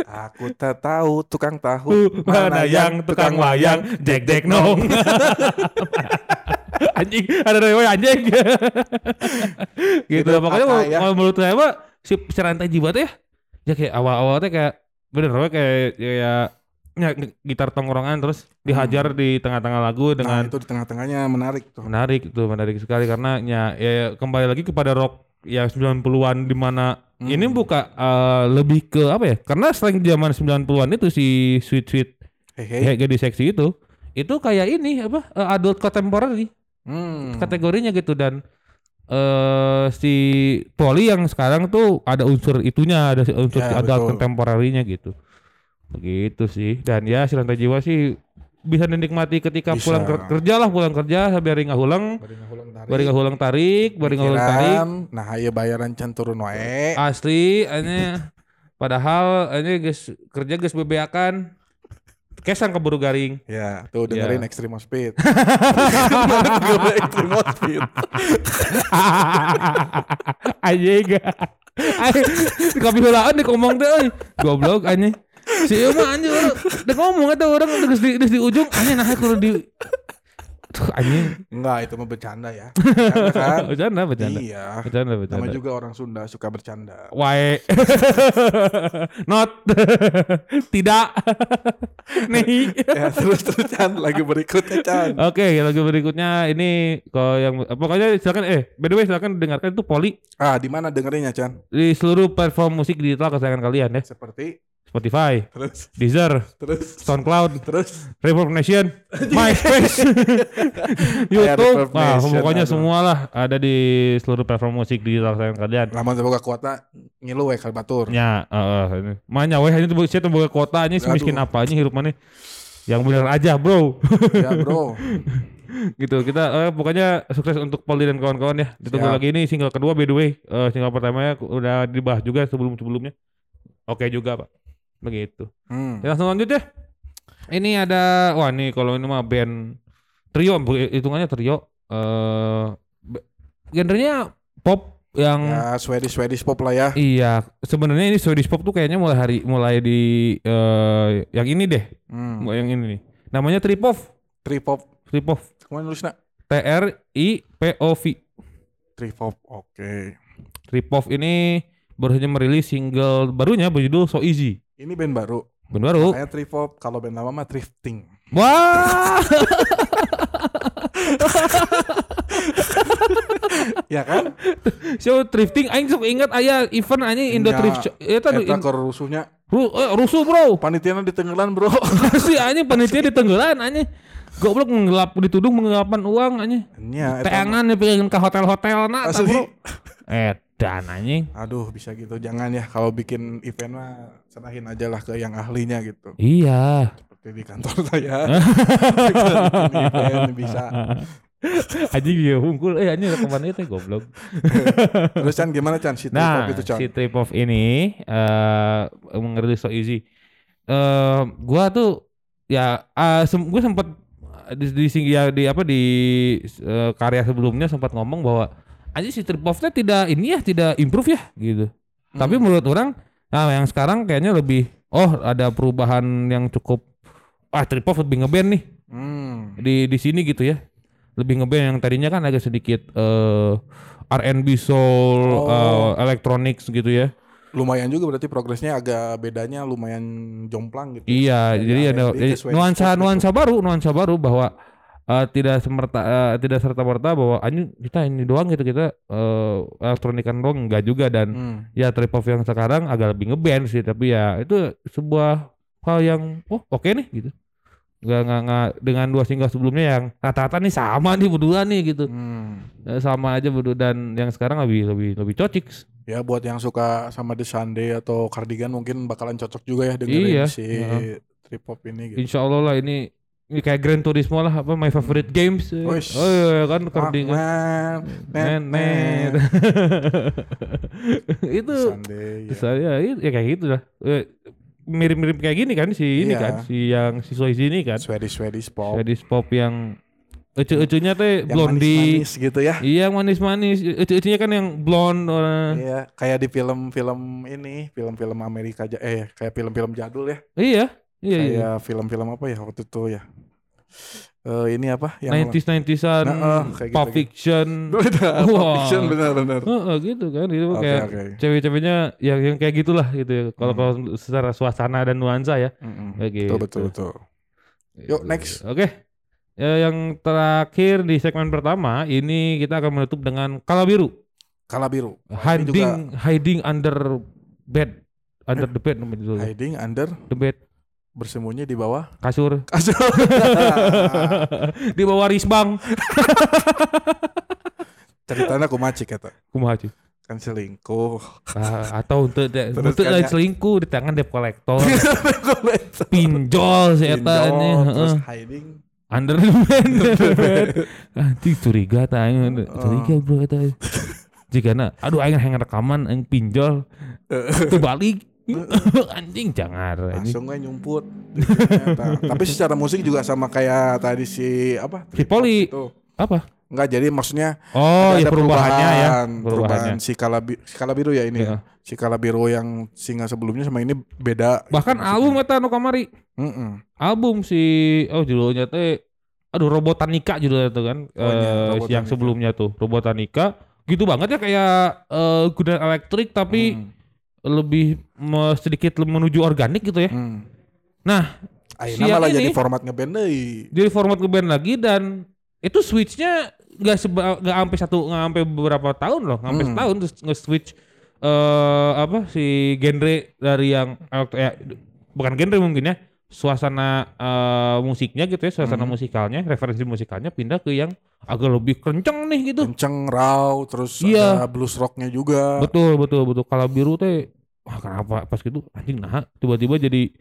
Aku tak tahu tukang tahu mana, mana yang tukang, tukang wayang dek dek nong. Anjing ada rewe anjing. Gitu pokoknya kalau menurut saya mah si Rantai Jiwa teh ya. Ya kayak awal-awal teh kayak bener rewe kayak kayak ya, gitar tongkrongan terus dihajar hmm. di tengah-tengah lagu dengan, nah, itu di tengah-tengahnya menarik tuh. Menarik tuh, menarik sekali karena ya, ya kembali lagi kepada rock ya sembilan puluhan di mana hmm. ini buka uh, lebih ke apa ya? Karena slang zaman sembilan puluhan itu si sweet-sweet hey, hey. Jadi seksi itu. Itu kayak ini apa? Adult contemporary. Hmm. Kategorinya gitu dan Uh, si Poly yang sekarang tuh ada unsur itunya, ada unsur ya, adult contemporary-nya gitu. Begitu sih. Dan ya si Lantai Jiwa sih bisa dinikmati ketika bisa. pulang kerja lah, pulang kerja bari ngahulang, bari ngahulang tarik, bari ngahulang tarik. Nah, haye bayaran can turun wae. Asli anya padahal anya geus kerja geus bebeakan. Kesang keburu garing. Ya, tuh dengerin ya. Extreme Speed. Gue Extreme Speed. Anjing gak. Kopi hulaan deh ngomong deh euy. Goblok anjing. Si ieu mah anjing deh ngomong eta orang geus di di ujung anjing nah kudu di tuh anjing. Enggak, itu mah bercanda ya. Bercanda kan? Bercanda, bercanda. Iya. Bercanda, bercanda. Sama juga orang Sunda suka bercanda. Wae. Not. Tidak. Nih. Ya, terus terus Chan lagu berikutnya Chan. Oke, okay, lagu berikutnya ini kalau yang pokoknya silakan eh by the way silakan dengarkan itu Poly. Ah, di mana dengerinnya Chan? Di seluruh platform musik digital kesayangan kalian ya. Seperti Spotify, terus, Deezer, terus, SoundCloud, terus, Reform Nation, MySpace, YouTube, nah pokoknya semualah ada di seluruh platform musik di dalam kalian. Lama semoga kuota ngilu weh kalbatur. Ya, uh, makanya weh ini tuh saya temboga kuotanya semiskin apa aja hirup mana? Yang benar aja bro. Ya bro. Gitu kita eh, pokoknya sukses untuk Poly dan kawan-kawan ya. Ditunggu ya. Lagi ini single kedua by the way, uh, single pertamanya udah dibahas juga sebelum-sebelumnya. Oke juga pak. Begitu. Hmm. Ya, langsung lanjut ya. Ini ada, wah nih kalau ini mah band trio, hitungannya trio. Uh, genrenya pop yang ya, Swedish Swedish pop lah ya. Iya, sebenarnya ini Swedish pop tuh kayaknya mulai hari mulai di uh, yang ini deh, hmm. yang ini nih. Namanya Tripop. Tripop. Tripop. Kemana nulisnya? T R I P O V. Tripop. Oke. Okay. Tripop ini baru saja merilis single barunya berjudul So Easy. Ini band baru. Band baru. Kayak Tripop, kalau band lama mah Drifting. Wah. Ya kan? So Drifting aing sok ingat aya event anjing Indo Drift eta nu rusuhnya. Ru, eh, rusuh bro. Panitiana ditenggelan bro. Si anjing panitia ditenggelan anjing. Goblok menggelap dituduh menggelapkan uang anjing. Nya. Teangan dipikirkeun ka hotel-hotel na ta bro. Eh dan anjing. Aduh bisa gitu. Jangan ya kalau bikin event mah serahin aja lah ke yang ahlinya gitu. Iya. Seperti di kantor saya. Event bisa. Anjing dia hungkul. Eh anjing rekamannya itu goblok. Terus Chan gimana Chan? Si nah itu, Chan. Si Tripop ini uh, merilis So Easy. Uh, gua tuh ya uh, sem- gua sempat di, di, di, di apa di uh, karya sebelumnya sempat ngomong bahwa aja si Tripop-nya tidak ini ya tidak improve ya gitu. Hmm. Tapi menurut orang nah yang sekarang kayaknya lebih oh ada perubahan yang cukup ah Tripop lebih ngeband nih. Hmm. Di di sini gitu ya. Lebih ngeband yang tadinya kan agak sedikit uh, R and B soul, oh. uh, electronics gitu ya. Lumayan juga berarti progresnya agak bedanya lumayan jomplang gitu. Iya, ya, jadi ada nuansa-nuansa baru, nuansa baru bahwa Uh, tidak semerta uh, tidak serta-merta bahwa anjing kita ini doang gitu kita uh, elektronikan doang enggak juga dan hmm. ya Tripop yang sekarang agak lebih ngeband sih tapi ya itu sebuah hal yang oh oke okay nih gitu nggak nggak nggak dengan dua single sebelumnya yang rata-rata nih sama nih berdua nih gitu hmm. ya, sama aja berdua dan yang sekarang lebih lebih lebih cocik ya buat yang suka sama The Sunday atau Cardigan mungkin bakalan cocok juga ya dengerin iya. si uh-huh. Tripop ini gitu. Insya Allah lah ini ini kayak Gran Turismo lah apa my favorite games. Oh iya kan Cardigan. Men men. Itu saya ya. ya kayak gitu lah. Mirip-mirip kayak gini kan si ini iya. kan si yang si Swedish ini kan. Swedish Swedish pop. Swedish pop yang ece-ecenya teh blondie manis gitu ya. Iya manis-manis. Ece-ecenya kan yang blonde. Iya kayak di film-film ini, film-film Amerika eh kayak film-film jadul ya. Iya. Iya, kayak iya. film-film apa ya waktu itu ya? Eh uh, ini apa? Yang sembilan puluh-sembilan puluhan, nah, oh, gitu, Pulp Fiction. Gitu. Pulp Fiction benar-benar. Uh, uh, gitu kan, itu okay, kayak okay. cewek-ceweknya yang, yang kayak gitulah gitu ya. Kalau mm. secara suasana dan nuansa ya. Mm-hmm. Kayak gitu. Betul, betul, betul. Yuk next. Oke. Okay. Yang terakhir di segmen pertama ini kita akan menutup dengan Kalabiru. Kalabiru. Hiding juga... hiding under bed. Under the bed namanya itu. Hiding under the bed. Bersembunyi di bawah kasur. Kasur. Di bawah risbang. Ceritanya kumaci kata. Kumaci. Kan selingkuh uh, atau untuk de- untuk kanya... selingkuh di tangan debt collector. Pinjol si eta ini. Terus hiding under the bed. Nanti curiga ta aing. Curiga bro eta. Jika na, aduh aing hayang rekaman aing pinjol. Tuh balik. Anjing jangar. Langsung gue nyumput. Tapi secara musik juga sama kayak tadi si apa? Si Poly. Apa? Enggak, jadi maksudnya oh, ada ya, perubahannya ya. Perubahan si Kalabiru, si Kalabiru ya ini. Ya. Si Kalabiru yang singa sebelumnya sama ini beda. Bahkan album eta nu kamari. Mm-mm. Album si oh judulnya teh aduh Robotanika judulnya tuh kan. Oh, uh, yang sebelumnya tuh Robotanika. Gitu banget ya kayak uh, Gudang Elektrik tapi mm. lebih me- sedikit menuju organik gitu ya. Mm. Nah, akhirnya malah ini, jadi format ngeband deh. Jadi format ngeband lagi dan itu switch-nya nggak seba- nggak sampai satu nggak sampai beberapa tahun loh, nggak sampai hmm. setahun terus nge-switch uh, apa si genre dari yang ya, bukan genre mungkin ya, suasana uh, musiknya gitu ya, suasana hmm. musikalnya, referensi musikalnya pindah ke yang agak lebih kenceng nih gitu. Kenceng, raw, terus iya. ada blues rocknya juga. Betul, betul, betul. Kalabiru teh, wah kenapa pas gitu anjing nah tiba-tiba jadi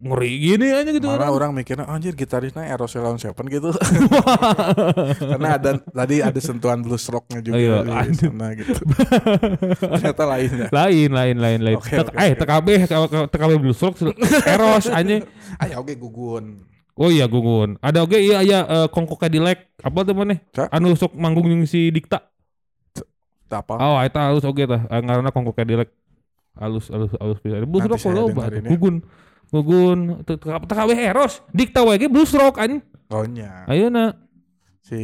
ngeri gini aja gitu. Malah kan orang mikirnya oh, anjir gitarisnya Aerosmith Lawn Seven gitu. Karena ada tadi ada sentuhan blues rocknya juga. Ayo, di sana gitu. Ternyata lain ya. Lain lain lain lain. Okay, Tek- okay, eh okay. T K B T K B blues rock Eros anjing. Ayo oke okay, gugun. Oh iya gugun. Ada oke okay, iya iya uh, Kongko Cadillac apa teman nih? Anu sok manggung jeung si Dikta. Apa? Oh eta alus oke okay, tah ngaranna Kongko Cadillac. Alus alus alus pisan. Blues rock loba gugun. Gugun, T K W Eros, Dikta W G blues rock an. Oh nya. Ayeuna si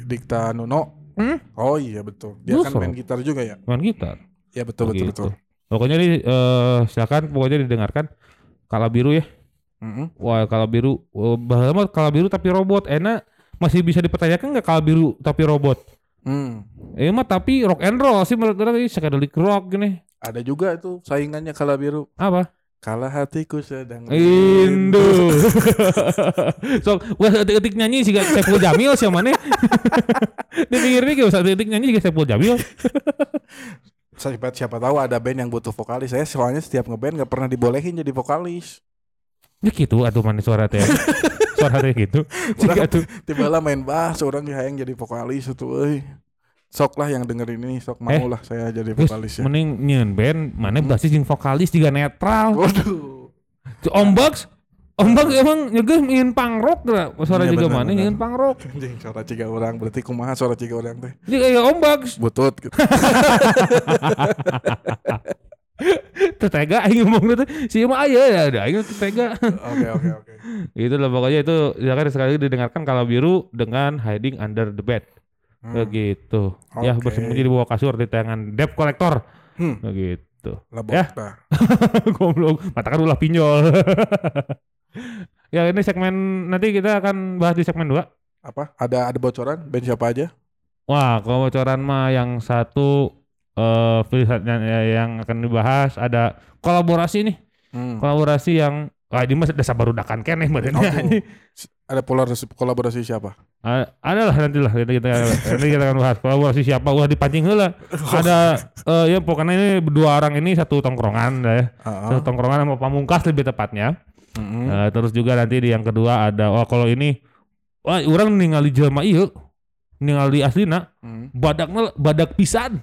Dikta Nuno. Hmm? Oh iya betul. Dia blues kan rock. Main gitar juga ya. Main gitar. Ya betul oh, betul gitu. betul. Pokoknya ini uh, silakan pokoknya didengarkan Kalabiru ya. Mm-hmm. Wah Kalabiru, uh, bahkan Kalabiru tapi robot. Enak masih bisa dipertanyakan nggak Kalabiru tapi robot? Hmm. Eh mah tapi rock and roll sih menurut orang ini psychedelic rock gini. Ada juga itu saingannya Kalabiru. Apa? Kala hatiku sedang rindu. Sok, wes detik nyanyi sih gak Sepul Jamil sih mana? Dia pikir-pikir wes detik nyanyi sih gak Sepul Jamil. Siapa siapa tahu ada band yang butuh vokalis. Saya soalnya setiap ngeband gak pernah dibolehin jadi vokalis. Ya gitu atuh mana suara teh. Suara teh gitu. Jika tuh tibalah main bass orang yang jadi vokalis itu euy. Sok lah yang denger ini, sok mau eh, lah saya jadi vokalis ya. Mending nyeun band, mana basis jeung vokalis juga netral. Waduh. Ombox, ombox emang nyegeuh ngin pangrok da. Suara juga mana ngin pangrok. Anjing suara ciga orang berarti kumaha suara ciga orang teh. Ieu aya ombox. Butut gitu. Tetega aing ngomongna teh. Si mah aya ya, aing tetega. Oke oke oke. Itu lah pokoknya itu silakan sekali didengarkan Kalabiru dengan Hiding Under the Bed. Begitu hmm. ya okay. Bersembunyi di bawah kasur di tangan debt collector hmm. begitu Lebok ya goblok matakan ulah pinjol. Ya ini segmen nanti kita akan bahas di segmen dua apa ada ada bocoran band siapa aja. Wah kalau bocoran mah yang satu uh, yang akan dibahas ada kolaborasi nih hmm. kolaborasi yang ah ini mah dasar barudakan keneh badannya oh, ada pola kolaborasi siapa? Ada, ada lah nantilah kita kita nanti kita akan bahas kolaborasi siapa. Wah dipancing heula. Ada uh, ya pokoknya ini dua orang ini satu tongkrongan ya. Uh-huh. Satu tongkrongan sama Pamungkas lebih tepatnya. Uh-huh. Uh, terus juga nanti di yang kedua ada oh kalau ini wah orang ningali jelema ieu. Ningali aslina. Uh-huh. Badakna badak pisan.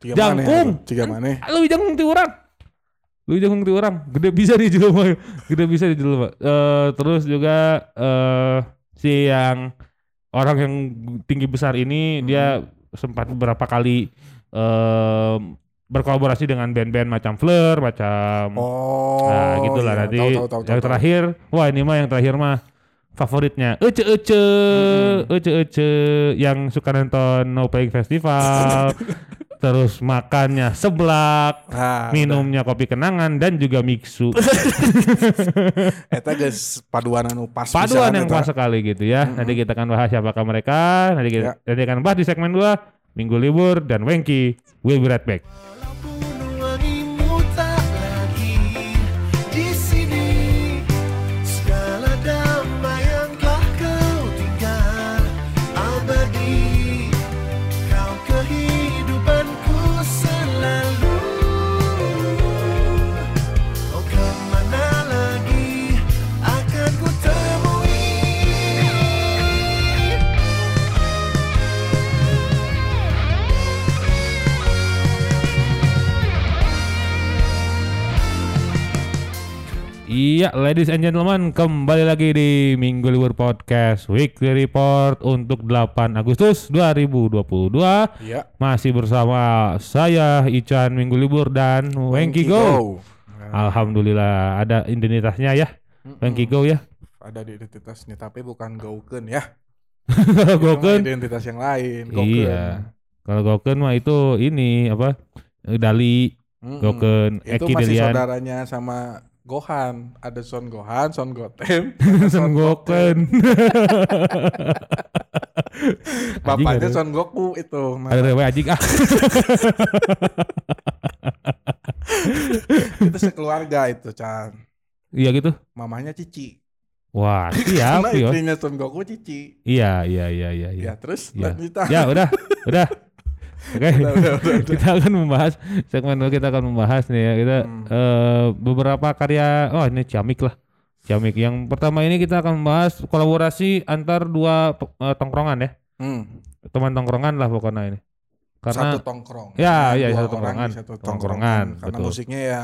Jangkung. Tiga maneh. Leuwih jangkung ti urang. Lu jengkung ti orang, gede bisa di jelema, gede bisa di jelema. Uh, terus juga uh, si yang orang yang tinggi besar ini hmm. dia sempat beberapa kali uh, berkolaborasi dengan band-band macam Fleur, macam oh, nah gitulah iya. Nanti. Tahu, tahu, tahu, yang tahu, terakhir, tahu. Wah ini mah yang terakhir mah favoritnya ece-ece, ece-ece yang suka nonton No Playing Festival, terus makannya seblak, nah, minumnya udah kopi kenangan dan juga mixu. Eta guys paduanan upas. Paduan yang pas sekali gitu ya. Mm-hmm. Nanti kita akan bahas siapakah mereka. Nanti kita, yeah. nanti akan bahas di segmen dua Minggu Libur dan Wengki. We'll be right back. Iya, ladies and gentlemen, kembali lagi di Minggu Libur Podcast Weekly Report untuk delapan Agustus dua ribu dua puluh dua. Iya. Masih bersama saya Ican Minggu Libur dan Wengki Go. Go. Alhamdulillah ada identitasnya ya. Mm-mm. Wengki Go ya. Ada di identitasnya tapi bukan Gouken ya. Gouken identitas yang lain, Gouken. Iya. Kalau Gouken mah itu ini apa? Dali, Mm-mm. Gouken, Eki Delian. Itu masih saudaranya sama Gohan, ada Son Gohan, Son Goten, Son Goken. Bapaknya Son Goku itu. Ada rewe ajik ah. Itu sekeluarga itu, Chan. Iya gitu. Mamanya Cici. Wah, siap ya. Istrinya Son Goku Cici. Iya, iya, iya, iya. Ya, terus lanjutan. Ya, udah, udah. Oke, okay. Kita akan membahas segmen dulu, kita akan membahas nih ya kita hmm. uh, beberapa karya. Oh ini ciamik lah, ciamik. Yang pertama ini kita akan membahas kolaborasi antar dua uh, tongkrongan ya, hmm. teman tongkrongan lah pokoknya ini. Karena satu tongkrong. Ya, ya satu tongkrongan. Satu tongkrongan. tongkrongan Karena betul. Musiknya ya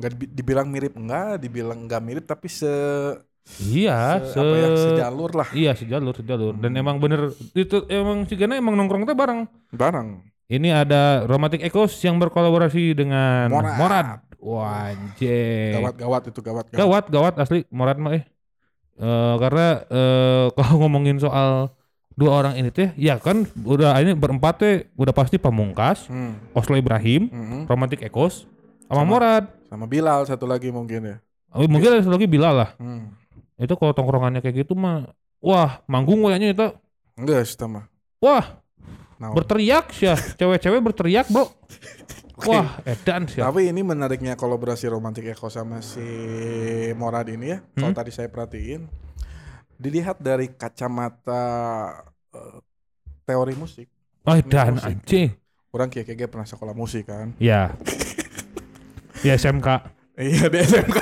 nggak dibilang mirip enggak, dibilang nggak mirip tapi se Iya, se, se, apa ya, sejalur lah. Iya, sejalur, sejalur. Dan hmm. emang bener itu emang si Gana emang nongkrongnya bareng. Bareng. Ini ada Romantic Echoes yang berkolaborasi dengan Morad. Morad. Wah, anjir. Gawat-gawat itu gawat-gawat. Gawat-gawat asli Morad mah eh. Uh, karena uh, kalau ngomongin soal dua orang ini teh, ya kan udah ini berempat teh udah pasti Pamungkas, hmm. Oslo Ibrahim, hmm. Romantic Echoes sama, sama Morad. Sama Bilal satu lagi mungkin ya. Oh, mungkin ada satu lagi Bilal lah. Hmm. Itu kalau tongkrongannya kayak gitu mah wah manggung kayaknya itu enggak sih mah wah no. Berteriak sih cewek-cewek berteriak bro. Wah edan sih tapi ini menariknya kolaborasi Romantic Echo sama si Morad ini ya kalau hmm? tadi saya perhatiin dilihat dari kacamata uh, teori musik oh edan anjing orang kayak kayak pernah sekolah musik kan ya di S M K iya di S M K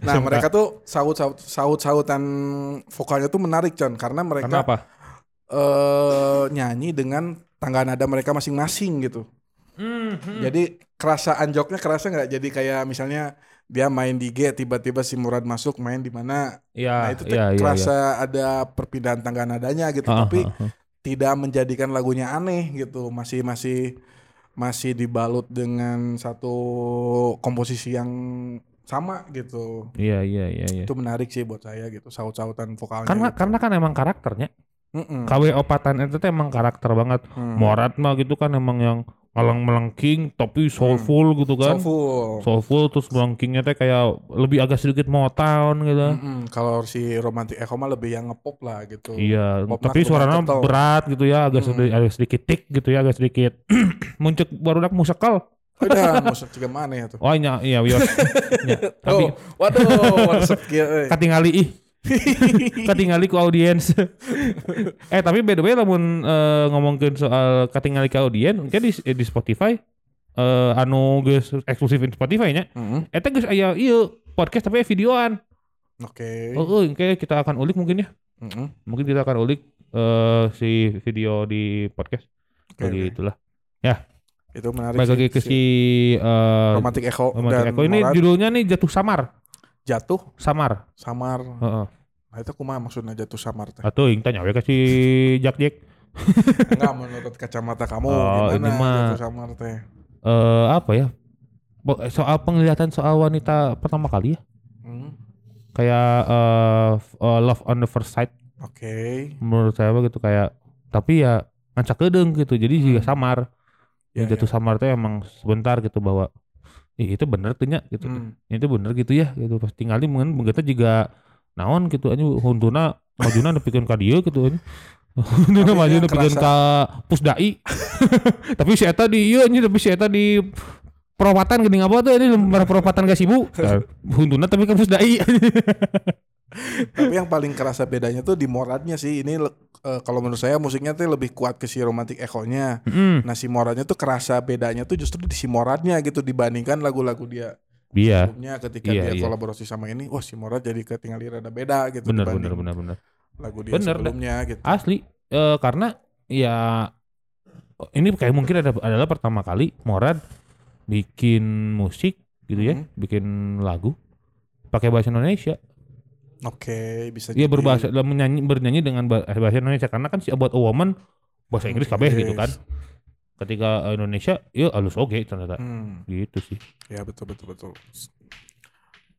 nah Simba. Mereka tuh saut-saut saut-sautan vokalnya tuh menarik John karena mereka uh, nyanyi dengan tangga nada mereka masing-masing gitu. Mm-hmm. Jadi kerasa anjoknya kerasa nggak? Jadi kayak misalnya dia main di G tiba-tiba si Morad masuk main di mana? Ya, nah itu tuh ya, kerasa ya, ya. Ada perpindahan tangga nadanya gitu uh-huh. tapi uh-huh. tidak menjadikan lagunya aneh gitu masih masih masih dibalut dengan satu komposisi yang sama gitu. Iya iya iya. Itu menarik sih buat saya gitu saut-sautan vokalnya. Karena gitu. Karena kan emang karakternya. Mm-mm. K W Opatan itu tuh emang karakter banget. Mm. Morad mah gitu kan emang yang melengking tapi soulful mm. gitu kan. Soulful. Soulful terus melengkingnya tuh kayak lebih agak sedikit Motown gitu. Kalau si Romantic Echo mah lebih yang ngepop lah gitu. Iya. Pop tapi suaranya berat gitu ya agak, mm. sedikit, agak sedikit tik gitu ya agak sedikit muncul barudak musikal. Udah, maksud juga mana ya tuh. Oh iya, iya, iya. Tapi, waduh, maksud kia. Katingali ih. Katingali ku audiens. Eh, tapi by the way, lamun uh, ngomongin soal katingali ku audiens, mungkin di, di Spotify, uh, anu geus eksklusif di Spotify-nya, mm-hmm. eta geus aya ieu podcast tapi videoan. Oke. Okay. Oh, oke, okay, kita akan ulik mungkin ya. Mm-hmm. Mungkin kita akan ulik uh, si video di podcast. Okay, Jadi okay. itulah. Ya. Itu menarik. Balik lagi ke si, si uh, Romantic Echo Romantic dan Echo. Ini Morad. Judulnya nih Jatuh Samar. Jatuh Samar. Samar. Uh-uh. Nah itu kumaha maksudnya Jatuh Samar teh. Atuh ingin tanya we ke si Jack Jack. Enggak menurut kacamata kamu oh, gimana ma- Jatuh Samar teh? Uh, apa ya? Soal penglihatan soal wanita pertama kali ya? Hmm. kayak uh, uh, Love on the First Sight. Oke. Okay. Menurut saya begitu kayak, tapi ya ancak gedeng gitu. Jadi hmm. juga samar. Ya, ya, jatuh ya. Samar tuh emang sebentar gitu bahwa ih itu bener tuh nya gitu. Hmm. Itu bener gitu ya gitu. Pas tinggal di mungkin begitu juga naon gitu anjing huntuna majuna nepikeun ka dieu gitu anjing. Huntuna majuna nepikeun ka Pusdai. Tapi si eta di ieu anjing tapi si eta di perawatan gini apa tuh ini para perawatan gak sibuk huntuna tapi kampus dai. Tapi yang paling kerasa bedanya tuh di Moradnya sih ini uh, kalau menurut saya musiknya tuh lebih kuat ke si Romantic Echo-nya. Mm. Nah si Moradnya tuh kerasa bedanya tuh justru di si Moradnya gitu dibandingkan lagu-lagu dia yeah. sebelumnya ketika yeah, dia yeah. kolaborasi sama ini wah si Morad jadi ketinggalan rada beda gitu bener, dibanding bener, bener, bener. Lagu dia bener, sebelumnya dah. Gitu asli uh, karena ya ini kayak mungkin ada, adalah pertama kali Morad bikin musik gitu ya, hmm. bikin lagu pakai bahasa Indonesia. Oke, okay, bisa. Dia berbahasa, menyanyi, bernyanyi dengan bahasa Indonesia karena kan si About a Woman bahasa Inggris kabeh gitu kan. Ketika Indonesia, ya halus oke okay, ternyata. Hmm. Gitu sih. Ya betul betul betul. Oke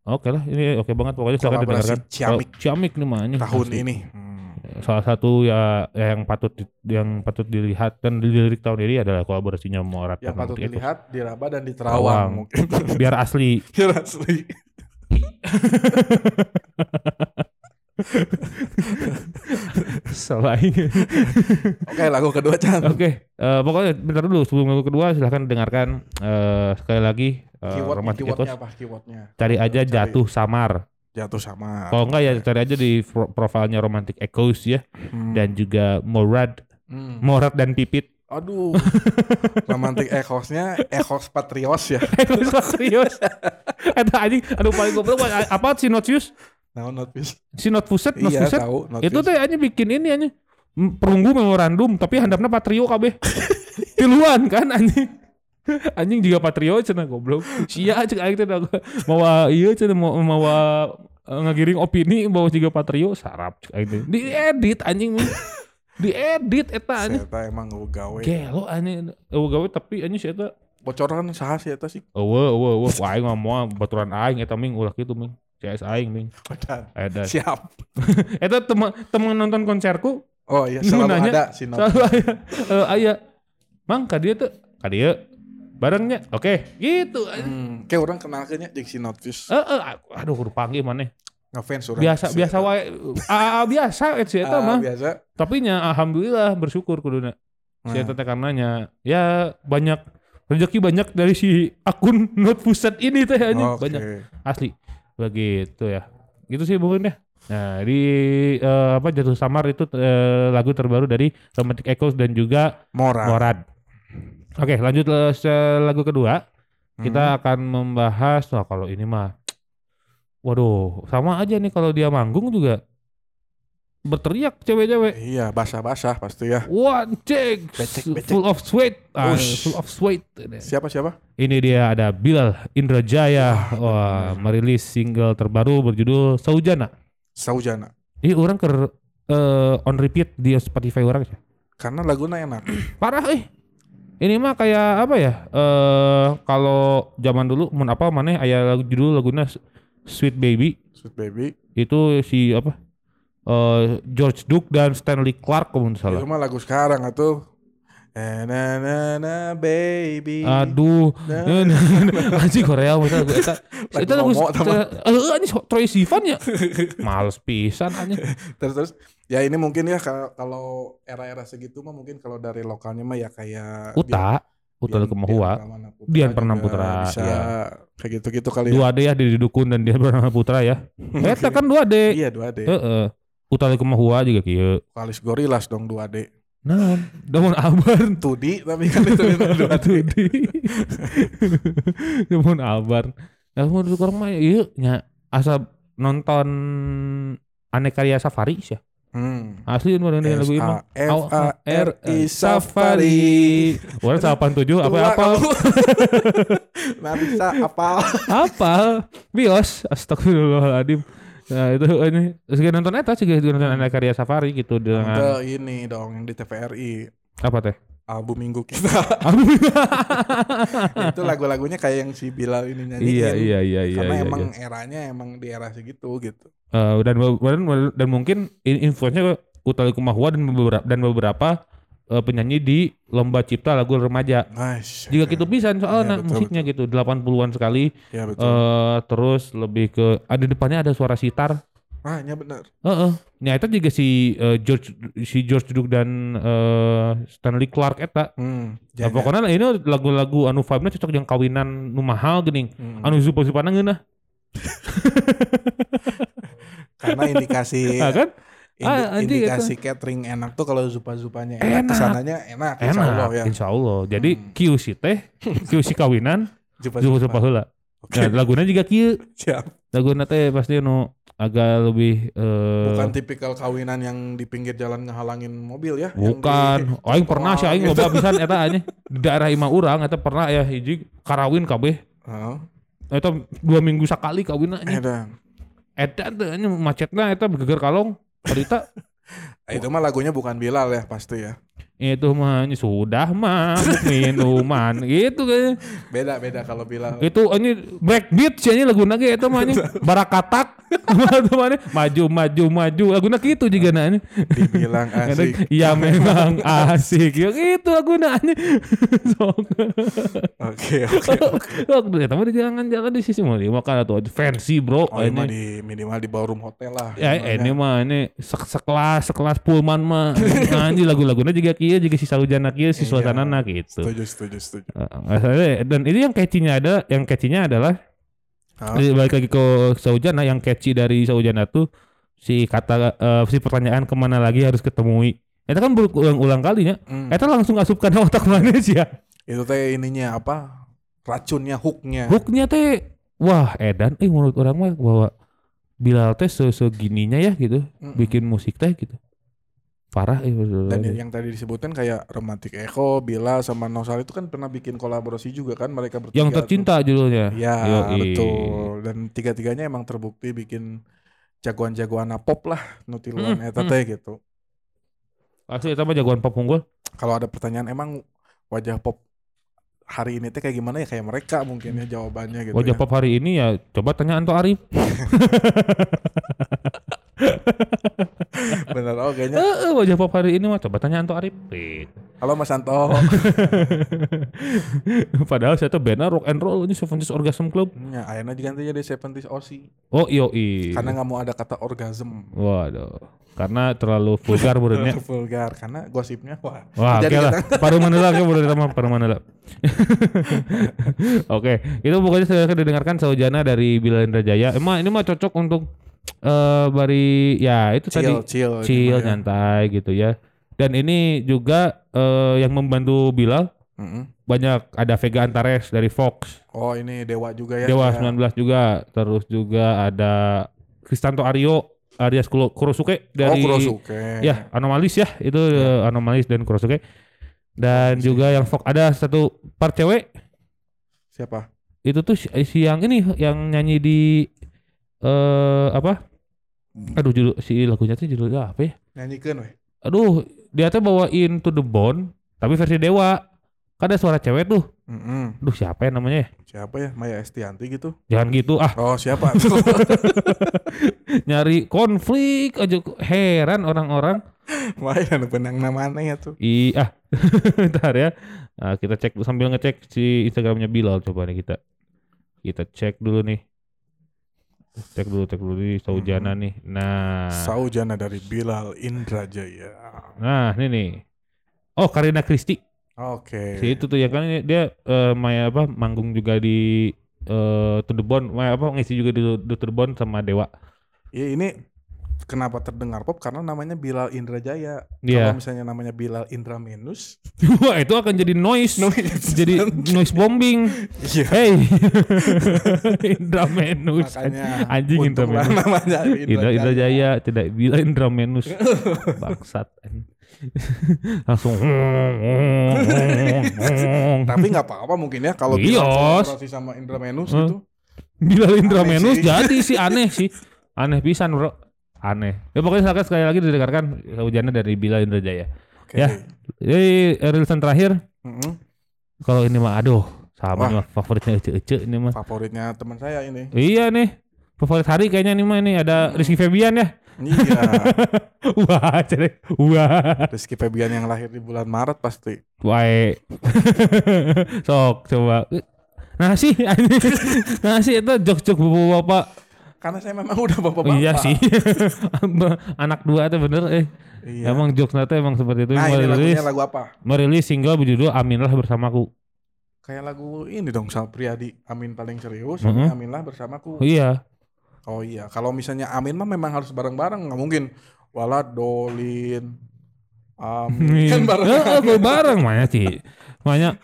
okay lah, ini oke okay banget pokoknya silakan didengarkan. Ciamik, oh, Ciamik namanya. Tahun pasti. Ini. Hmm. Salah satu ya yang patut yang patut dilihat dan dilirik tahun ini adalah kolaborasinya Morad. Yang patut dilihat itu. Diraba dan diterawang mungkin. Biar asli. Biar asli. Selain. Oke lagu kedua Chan. Oke okay. uh, pokoknya bentar dulu sebelum lagu kedua silahkan dengarkan uh, sekali lagi. Uh, keyword, Romantic Echoes. Keywordnya apa? Keywordnya. Cari aja Cari. Jatuh Samar. Jatuh Samar. Kalau enggak ya cari aja di profilnya Romantic Echoes ya, hmm. dan juga Morad, hmm. Morad dan Pipit. Aduh, Romantic Echoes-nya Echoes Patrios ya. Echoes Patrios. Ada anjing, aduh paling goblok apa si Notius? No, Notius. Si Notfuset, Notfuset. Iya, tahu. Itu teh anjing bikin ini anjing perunggu memorandum tapi handapna Patrio kabeh. Tiluan kan anjing. Anjing juga Patrio cenah goblok. Sia cek aing teh mawa ieu cenah mawa ngagiring opini bahwa juga Patrio sarap cek aing teh. Diedit anjing. Diedit eta anjing. Eta emang gawe. Gelo anjing gawe tapi anjing si eta bocoran saha si eta sih. Eueuh eueuh eueuh aing mah baturan aing eta ming ulah kitu ming. C S aing ming. Edan. Siap. Eta teman-teman nonton konserku. Oh iya selalu ada si Notius. Selalu aya. Mang ka dieu teh ka dieu barengnya, oke, okay. gitu. Hmm, kayak orang kenalkannya di si Notius. Eh, uh, uh, aduh, kudu panggil mana? Ngefans orang. Biasa, si biasa wae. Ah, biasa itu eta mah. Biasa. Tapi nya alhamdulillah bersyukur kuduna. Si eta teh karenanya ya banyak rezeki banyak dari si akun Notius ini teh anjing okay. banyak. Asli. Begitu ya. Gitu sih mungkin deh. Nah, di uh, apa Jatuh Samar itu uh, lagu terbaru dari Romantic Echoes dan juga Morad. Morad. Oke okay, lanjut lagu kedua hmm. kita akan membahas wah kalau ini mah waduh sama aja nih kalau dia manggung juga berteriak cewek-cewek iya basah-basah pasti ya one check full of sweat ah, full of sweat siapa-siapa ini dia ada Bilal Indrajaya wah merilis single terbaru berjudul Saujana Saujana ini orang ke uh, on repeat di Spotify orang sih karena lagunya enak parah eh ini mah kayak apa ya? Eh kalau zaman dulu mun apa maneh aya lagu judul lagunya Sweet Baby. Sweet Baby. Itu si apa? Uh, George Duke dan Stanley Clark kalau enggak salah. Itu mah lagu sekarang atuh. Na na na baby. Aduh. Anjing Korea masa lagu eta. Itu lagu eh anjing Troye Sivan ya. Males pisan anjing. Terus terus ya ini mungkin ya kalau era-era segitu mah mungkin kalau dari lokalnya mah ya kayak Uta, Uta Kemahua, Dian Pernamputra bisa ya. Kayak gitu-gitu kali dua D ya di Dukun dan Dian Pernamputra ya. Eta kan dua D. Iya dua D. Heeh. Uta Kemahua juga kieu. Vokalis Gorillaz dong dua D. Nah, namun Albar dua D tapi kan itu dua D. Namun Albar. Ya menurut orang mah ieu nya asa nonton Aneka Ria Safari sih ya. Hmm. Asli orang yang lagu ini mah F A R I Safari orang delapan tujuh apa-apa nah bisa apal apal bios astagfirullahaladzim nah itu ini segini nonton eta segini nonton Aneka Ria Safari gitu dengan nonton ini dong yang di T V R I apa teh album minggu kita. Itu lagu-lagunya kayak yang si Bilal ini nyanyiin. Iya, iya, iya, iya, karena iya, emang iya. eranya emang di era segitu gitu. Uh, dan, dan dan mungkin influence-nya Utali Kumahua dan beberapa dan beberapa uh, penyanyi di lomba cipta lagu remaja. Nice. Jika gitu pisan soalnya ya, musiknya betul. Gitu delapan puluhan sekali. Ya, uh, terus lebih ke ada depannya ada suara sitar. Ah, nya benar. Heeh. Uh-uh. Nya eta juga si uh, George si George Duduk dan uh, Stanley Clark eta. Hmm. Nah, pokoknya ini lagu-lagu anu vibe-na cocok jeung kawinan nu mahal geuning. Hmm. Anu supa-supana ngeunah. Karena indikasi nah, kan? Indi- ah, indikasi itu. Catering enak tuh kalau zupa-zupanya enak, enak. Kesananya enak, enak insyaallah ya. Insyaallah. Jadi hmm. kieu si teh, kieu si kawinan, zupa-zupa heula. Okay. Nah, laguna juga kieu. Siap. Laguna teh pasti nu agak lebih uh... bukan tipikal kawinan yang di pinggir jalan ngehalangin mobil ya. Bukan. Di... aing pernah sih aing loba pisan eta nya. Di daerah imah urang eta pernah ya hiji karawin kabeh. Heeh. Oh. Eta dua minggu sakali kawinan nya. Eta. Eta teh nya macetna eta geger kalong. Berita itu mah lagunya bukan Bilal ya pasti ya. Itu mah sudah mah minuman gitu kayaknya. Beda-beda kalau Bilal. Itu ini breakbeat sih ini laguna ge eta mah nya barakatak. Maju maju maju laguna kitu juga na. Dibilang asik. Iya memang asik. Ya gitu laguna nya. Oke oke oke. Eta mah jangan-jangan di sisi mah makan atau fancy bro. Oh, ini mah di minimal di ballroom hotel lah. Ya ini mah ini sekelas sekelas Pullman mah anjing lagu-laguna juga kieu. Iya juga si salujana kieu si suasanana gitu. Setuju, setuju, setuju. Dan itu yang catchy-nya ada, yang catchy-nya adalah ah. balik lagi ke saujana, yang catchy dari saujana tuh si kata uh, si pertanyaan kemana lagi harus ketemui. Itu kan berulang-ulang kalinya. Mm. Itu langsung asupkan otak manusia. Itu teh ininya apa? Racunnya, hook-nya. Hook-nya teh wah edan eh menurut orang mah bahwa Bilal teh segininya ya gitu, mm-mm. bikin musik teh gitu. Parah eh, dan yang tadi disebutkan kayak Romantic Echo, Bila sama Nosal itu kan pernah bikin kolaborasi juga kan mereka bertiga. Yang tercinta tuh. Judulnya. Ya Yoi. Betul. Dan tiga-tiganya emang terbukti bikin jagoan-jagoan pop lah nutiluan hmm, eta teh hmm. gitu. Asli eta mah jagoan pop unggul. Kalau ada pertanyaan emang wajah pop hari ini teh kayak gimana ya kayak mereka mungkin ya jawabannya gitu. Wajah ya. Pop hari ini ya coba tanya Anto Arif. Bener oh kayaknya uh, uh, wajah pop hari ini mah coba tanya Anto Arif. Halo Mas Anto. Padahal saya tuh benar rock and roll ini tujuh puluhan Orgasm Club. Ya ayana juga nanti jadi tujuh puluhan O C. Oh iyo iyo. Karena gak mau ada kata orgasm. Waduh. Karena terlalu vulgar burunnya. Terlalu vulgar karena gosipnya wah. Wah oke okay lah. Paruh manela ke burun sama paruh manela. Oke itu pokoknya silahkan didengarkan Saujana dari Bilal Indrajaya. Emang ini mah cocok untuk Uh, bari ya itu chill, tadi chill, chill nyantai ya. Gitu ya. Dan ini juga uh, yang membantu Bilal mm-hmm. banyak ada Vega Antares dari Fox. Oh ini Dewa juga ya. Dewa ya. sembilan belas juga. Terus juga ada Kristanto Aryo Arias Kurosuke dari oh, Kurosuke. Ya Anomalis ya itu yeah. Anomalis dan Kurosuke. Dan si. Juga yang Fox ada satu part cewek. Siapa? Itu tuh si yang ini yang nyanyi di Uh, apa? Aduh judul si lagunya tuh judulnya apa ya? Nyanyikan weh. Aduh dia tuh bawain To The Bone tapi versi Dewa. Kan ada suara cewek tuh. Mm-hmm. Aduh siapa ya namanya ya? Siapa ya? Maya Estianti gitu. Jangan gitu ah. Oh siapa? Nyari konflik aja heran orang-orang. Maya anu benang namanya ya tuh. I ah. Bentar ya. Nah, kita cek sambil ngecek si Instagramnya Bilal coba nih kita. Kita cek dulu nih. Cek dulu, cek dulu di Saujana hmm. nih. Nah, Saujana dari Bilal Indrajaya. Nah, ini nih. Oh, Karina Christie. Oke. Okay. Si itu tuh ya kan dia uh, Maya apa manggung juga di uh, To The Bone, Maya apa ngisi juga di To The Bone sama Dewa. Ya ini kenapa terdengar pop karena namanya Bilal Indrajaya. Yeah. Kalau misalnya namanya Bilal Indramenus, wah itu akan jadi noise, noise. Jadi noise bombing. Yeah. Hey, Indramenus, makanya anjing Indramenus. Namanya Indrajaya. Indrajaya tidak Bilal Indramenus, bangsat. Langsung. Tapi nggak apa-apa mungkin ya kalau kolaborasi sama Indramenus huh? itu. Bilal Indramenus jadi sih aneh sih, aneh pisan bro. Aneh. Ya pokoknya silakan sekali lagi didengarkan Saujana dari Bilal Indrajaya. Okay. Ya, jadi rilisan terakhir. Mm-hmm. Kalau ini mah aduh, sama nih mah favoritnya ece-ece ini mah. Favoritnya teman saya ini. Iya nih, favorit hari kayaknya ini mah ini ada Rizky Febian ya. Iya. Wah, cari. Wah. Rizky Febian yang lahir di bulan Maret pasti. Wah. Sok coba. Nah sih, nah sih itu jok-jok bapak-bapak. Karena saya memang udah bapak-bapak. Iya sih. Anak dua itu bener eh. Iya. Emang jokesnya itu emang seperti itu. Nah ini lagunya lagu apa? Merilis single berjudul Aminlah Bersamaku. Kayak lagu ini dong Sal Priadi, Amin paling serius, mm-hmm. Aminlah Bersamaku. Iya. Oh iya, kalau misalnya Amin mah memang harus bareng-bareng, nggak mungkin Waladolin Amin kan bareng. Heeh, eh, bareng mah sih. Makanya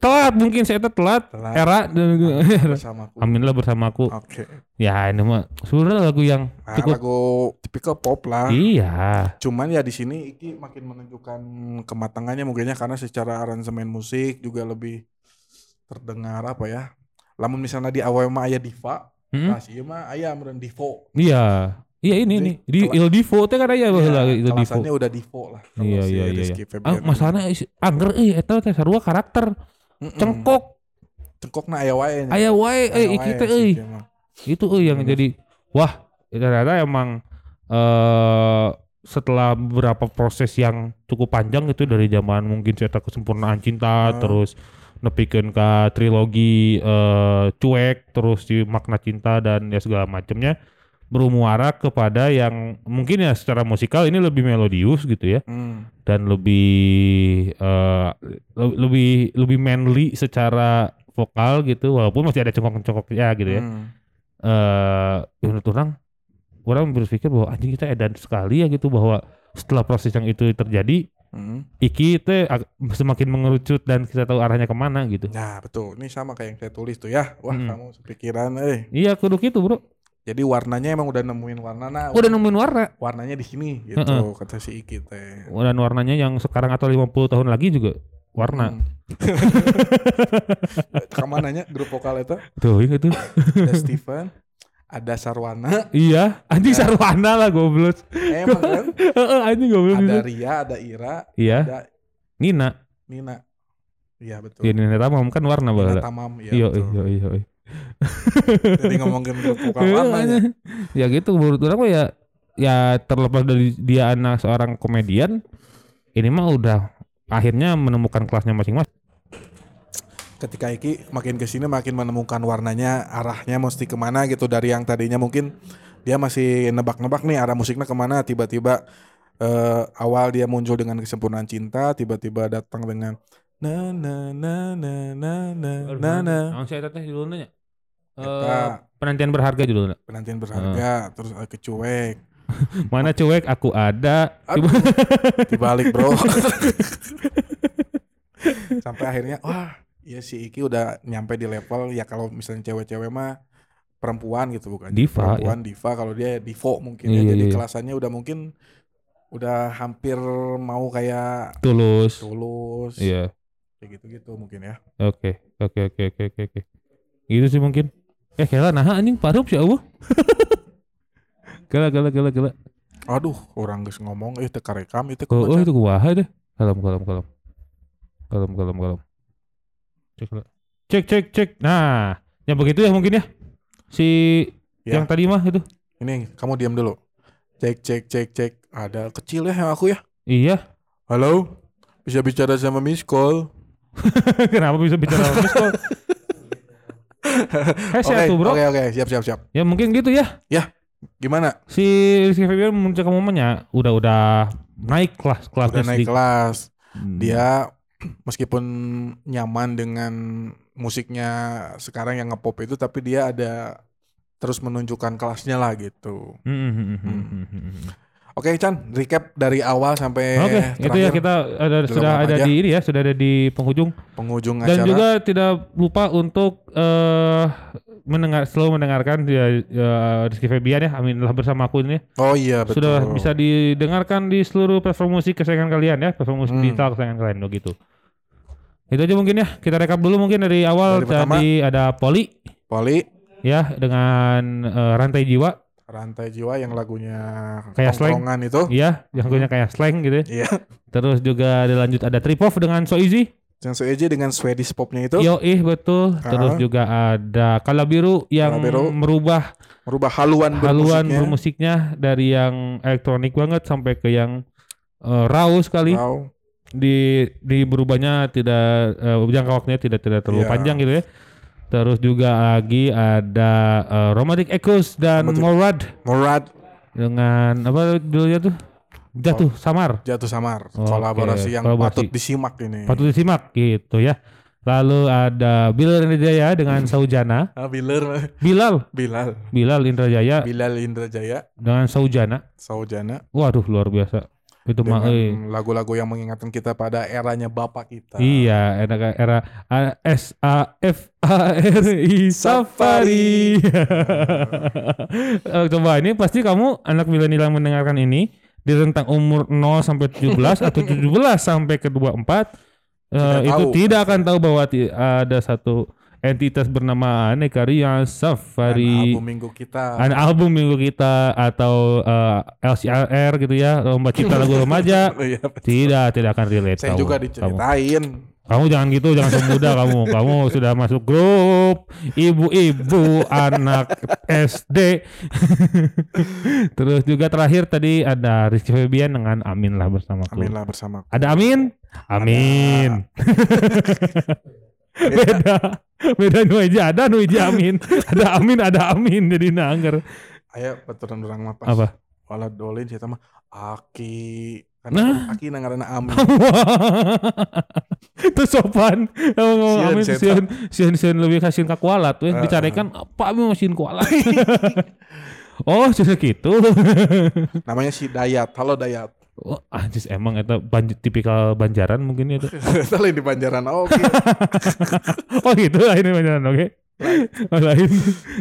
telat mungkin saya telat, telat. Era Bersamaku. Aminlah Bersamaku. Oke. Okay. Ya ini mah sebenarnya lagu yang nah, cukup lagu tipikal pop lah. Iya. Cuman ya di sini iki makin menunjukkan kematangannya mungkinnya karena secara aransemen musik juga lebih terdengar apa ya. Lamun misalnya di awal mah aya diva, mm-hmm. Nah sih mah aya meureun divo. Iya. Iya ini jadi, nih di Il Divo teh kan aya baheula Il Divo. Alasannya udah divo lah. Iya si iya Rizky iya. Ah, masalahnya angger euy eta teh sarua karakter. Mm-mm. Cengkok cengkokna aya wae aya wae euy iki teh euy itu euy yang hmm. Jadi wah ternyata emang uh, setelah beberapa proses yang cukup panjang itu dari zaman mungkin cerita kesempurnaan cinta hmm. Terus nepikeun ka trilogi uh, cuek terus di makna cinta dan ya segala macamnya bermuara kepada yang mungkin ya secara musikal ini lebih melodius gitu ya hmm. Dan lebih uh, lebih lebih manly secara vokal gitu walaupun masih ada cengkok-cengkoknya gitu ya hmm. uh, menurut orang orang berpikir bahwa anjing kita edan sekali ya gitu bahwa setelah proses yang itu terjadi hmm. Iki itu semakin mengerucut dan kita tahu arahnya kemana gitu. Nah betul ini sama kayak yang saya tulis tuh ya wah hmm. Kamu sepikiran eh iya kudu gitu bro. Jadi warnanya emang udah nemuin warna nah. Udah nemuin warna. Warnanya di sini gitu uh-uh. Kata si Iki teh. Dan warnanya yang sekarang atau lima puluh tahun lagi juga warna. Hmm. Kamananya grup vokal itu? Tuh itu. Ada Steven, ada Sarwana. Iya, anjing ya. Sarwana lah goblok. Emang kan? Heeh, anjing goblok. Ada Ria, ada Ira, iya. Ada Nina. Nina. Iya betul. Ya, Nina Tamam kan warna baheula. Nina Tamam ya. Iya iya iya. Jadi ngomongin buka warnanya ya gitu menurut orang mah ya ya terlepas dari dia anak seorang komedian ini mah udah akhirnya menemukan kelasnya masing-masing. Ketika Iki makin kesini makin menemukan warnanya arahnya mesti kemana gitu dari yang tadinya mungkin dia masih nebak-nebak nih arah musiknya kemana tiba-tiba eh, awal dia muncul dengan kesempurnaan cinta tiba-tiba datang dengan na na na na na na na. Nang saya teh judulnya. Eh penantian berharga judulnya. Penantian berharga uh. Terus ke cuek. Mana cuek aku ada. Dibalik bro. Sampai akhirnya wah, ya si Iki udah nyampe di level ya kalau misalnya cewek-cewek mah perempuan gitu bukan. Diva, perempuan ya. Diva kalau dia divo mungkin iya, ya jadi iya. Kelasannya udah mungkin udah hampir mau kayak tulus. Tulus. Iya. Gitu-gitu mungkin ya. Oke, oke, oke, oke, oke, oke. Gitu sih mungkin. Eh, kela naha anjing parup sih Allah. Kela, kela, kela, kela. Aduh, orang geus ngomong eh teu karekam itu kebaca. Oh, itu kumaha deh. Kalem, kalem, kalem. Kalem, kalem, kalem. Cek, cek, cek, cek. Nah, yang begitu ya mungkin ya. Si ya. Yang tadi mah itu. Ini, kamu diam dulu. Cek, cek, cek, cek. Ada kecil ya yang aku ya. Iya. Halo. Bisa bicara sama Miss Call. Kenapa bisa bicara sama Miss Call? Oke, oke, oke, siap, siap, siap. Ya mungkin gitu ya. Ya, gimana? Si Rizky Febian memuncak momennya udah-udah naik kelas, kelasnya udah naik kelas. Hmm. Dia meskipun nyaman dengan musiknya sekarang yang ngepop itu, tapi dia ada terus menunjukkan kelasnya lah gitu. Hmm. Hmm. Oke Chan, recap dari awal sampai okay, terakhir. Oke, itu ya kita ada, sudah ada aja. Di ini ya, sudah ada di penghujung. Penghujung acara. Dan juga tidak lupa untuk uh, mendengar, selalu mendengarkan ya, uh, Rizky Febian ya, Aminlah Bersamaku ini. Oh iya betul. Sudah bisa didengarkan di seluruh platform musik kesayangan kalian ya, platform musik hmm. digital kesayangan kalian begitu. Itu aja mungkin ya, kita recap dulu mungkin dari awal. Dari tadi pertama, ada Poly. Poly. Ya, dengan uh, Rantai Jiwa. Rantai Jiwa yang lagunya kayak tongkrongan itu. Iya, yang lagunya kayak slang gitu ya. Terus juga dilanjut ada Tripop dengan So Easy. Yang So Easy dengan Swedish popnya itu. Yo ih betul. Terus uh-huh. juga ada Kalabiru yang Kalabiru. merubah merubah haluan haluan bermusiknya dari yang elektronik banget sampai ke yang uh, raw sekali. Raw. Di di berubahnya tidak uh, jangka waktunya tidak tidak terlalu yeah. panjang gitu ya. Terus juga lagi ada uh, Romantic Echoes dan Romantic. Morad. Morad dengan apa judulnya tuh? Jatuh Samar. Jatuh Samar. Oh, kolaborasi okay. yang kolaborasi. patut disimak ini. Patut disimak gitu ya. Lalu ada Bilal Indrajaya dengan Saujana. Ah Bilal. Bilal. Bilal. Bilal Indrajaya. Bilal Indrajaya dengan Saujana. Saujana. Waduh luar biasa. Itu mah lagu-lagu yang mengingatkan kita pada eranya bapak kita. Iya, era era S A F A R I Safari. Coba ini pasti kamu anak milenial mendengarkan ini di rentang umur nol sampai tujuh belas atau tujuh belas sampai ke dua puluh empat uh, itu tidak akan tahu bahwa t- ada satu entitas bernama Aneka Ria Safari. An album minggu kita. An album minggu kita atau uh, L C R gitu ya, lomba cipta lagu remaja. Tidak, tidak akan relate. Saya tahu, juga diceritain. Kamu. Kamu jangan gitu, jangan semudah kamu. Kamu sudah masuk grup ibu-ibu anak S D. Terus juga terakhir tadi ada Rizky Febian dengan Aminlah Bersamaku. Aminlah Bersamaku. Ada Amin? Amin. Beda beda Nuiji ada Nuiji Amin ada Amin ada Amin jadi nangger aya baturan urang mah pas apa wala dolin eta mah aki nah. Aki nangarana Amin itu sopan ngomong Amin sieun sieun sieun lebih kasihin ka kualat we dicarekan apa Amin mesin kualat oh justru gitu namanya si Dayat halo Dayat. Oh, anjis emang itu banj- tipikal Banjaran mungkin itu. Itu lain di Banjaran. Oh, okay. Oh gitu lain di Banjaran. Oke. Okay. Oh, lain.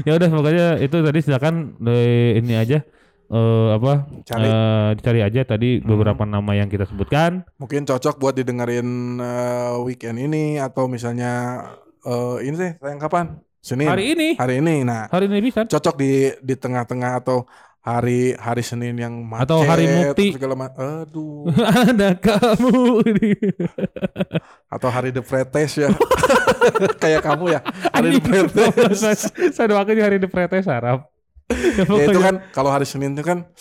Ya udah pokoknya itu tadi silakan dari ini aja uh, apa? Cari. Uh, dicari aja tadi hmm. beberapa nama yang kita sebutkan. Mungkin cocok buat didengerin uh, weekend ini atau misalnya uh, ini sih tayang kapan? Senin. Hari ini. Hari ini. Nah, hari ini bisa. Cocok di di tengah-tengah atau Hari hari Senin yang macet atau hari mukti segala ma- aduh ada kamu atau hari The Fretes ya kayak kamu ya hari The Fretes saya doakan hari The Fretes harap ya, ya itu kan kalau hari Senin itu kan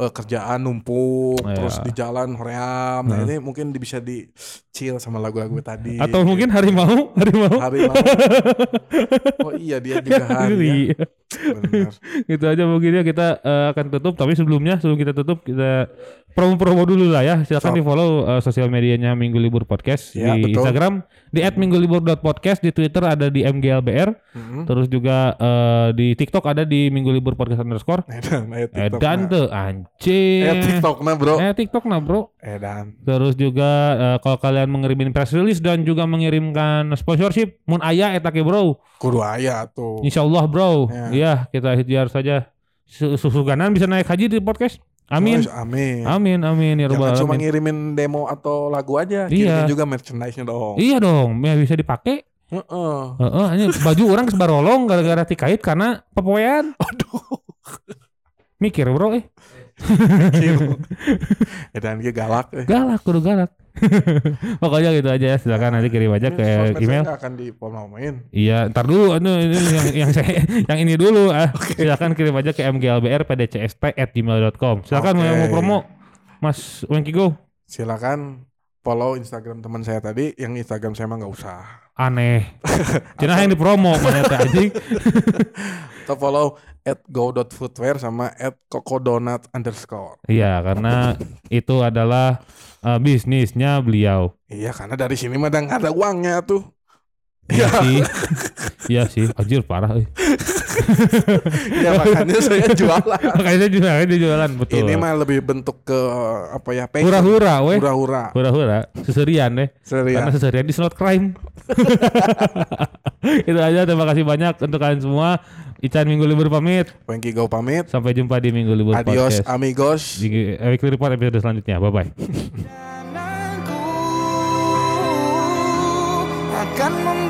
uh, kerjaan numpuk ya. Terus di jalan hoream nah, nah ini mungkin bisa di chill sama lagu-lagu tadi atau mungkin hari mau hari mau hari mau oh iya dia juga hari ya. Benar. Gitu aja mungkin ya kita uh, akan tutup tapi sebelumnya sebelum kita tutup kita promo-promo dulu lah ya silakan so. Di follow uh, sosial medianya Minggu Libur Podcast ya, di betul. Instagram di et minggulibur dot podcast di Twitter ada di M G L B R mm-hmm. terus juga uh, di TikTok ada di Minggu Libur Podcast underscore edan tuh anjing eh TikTok nah bro eh TikTok nah bro edan terus juga uh, kalau kalian mengirimkan press release dan juga mengirimkan sponsorship mun aya eta ke bro kudu aya tuh insyaallah bro ya. Iya, kita ikhtiar saja. Susuganan bisa naik haji di podcast. Amin. Terus, amin. Amin, amin ya Rabbal alamin. Jangan cuma ngirimin demo atau lagu aja, iya. Kirimin juga merchandise-nya dong. Iya dong, ya bisa dipakai. Heeh. Heeh, hanya baju orang sebarolong gara-gara tikait karena pepoyan. Aduh. Mikir, Bro, eh. Mikir. Edan ge galak eh. Galak, kudu galak. Pokoknya gitu aja ya silakan nah, nanti kirim aja ke email akan dipomain iya ntar dulu anu ini yang yang saya yang ini dulu ah okay. Silakan kirim aja ke m g l b r p d c s p at gmail dot com silakan okay. Mau promo Mas Wengki Go silakan follow Instagram teman saya tadi yang Instagram saya mah nggak usah aneh cenah yang dipromo mana teh anjing atau follow at go dot footwear sama at kokodonat underscore iya karena itu adalah uh, bisnisnya beliau iya karena dari sini mah nggak ada uangnya tuh iya sih iya sih anjir parah ya makanya saya jualan makanya saya jualan dia jualan betul ini mah lebih bentuk ke apa ya pengen hura-hura weh hura-hura hura-hura seserian deh karena seserian is not crime itu aja terima kasih banyak untuk kalian semua Ican Minggu Libur pamit Wengki Go pamit sampai jumpa di Minggu Libur adios podcast. Amigos di Weekly Report episode selanjutnya bye bye.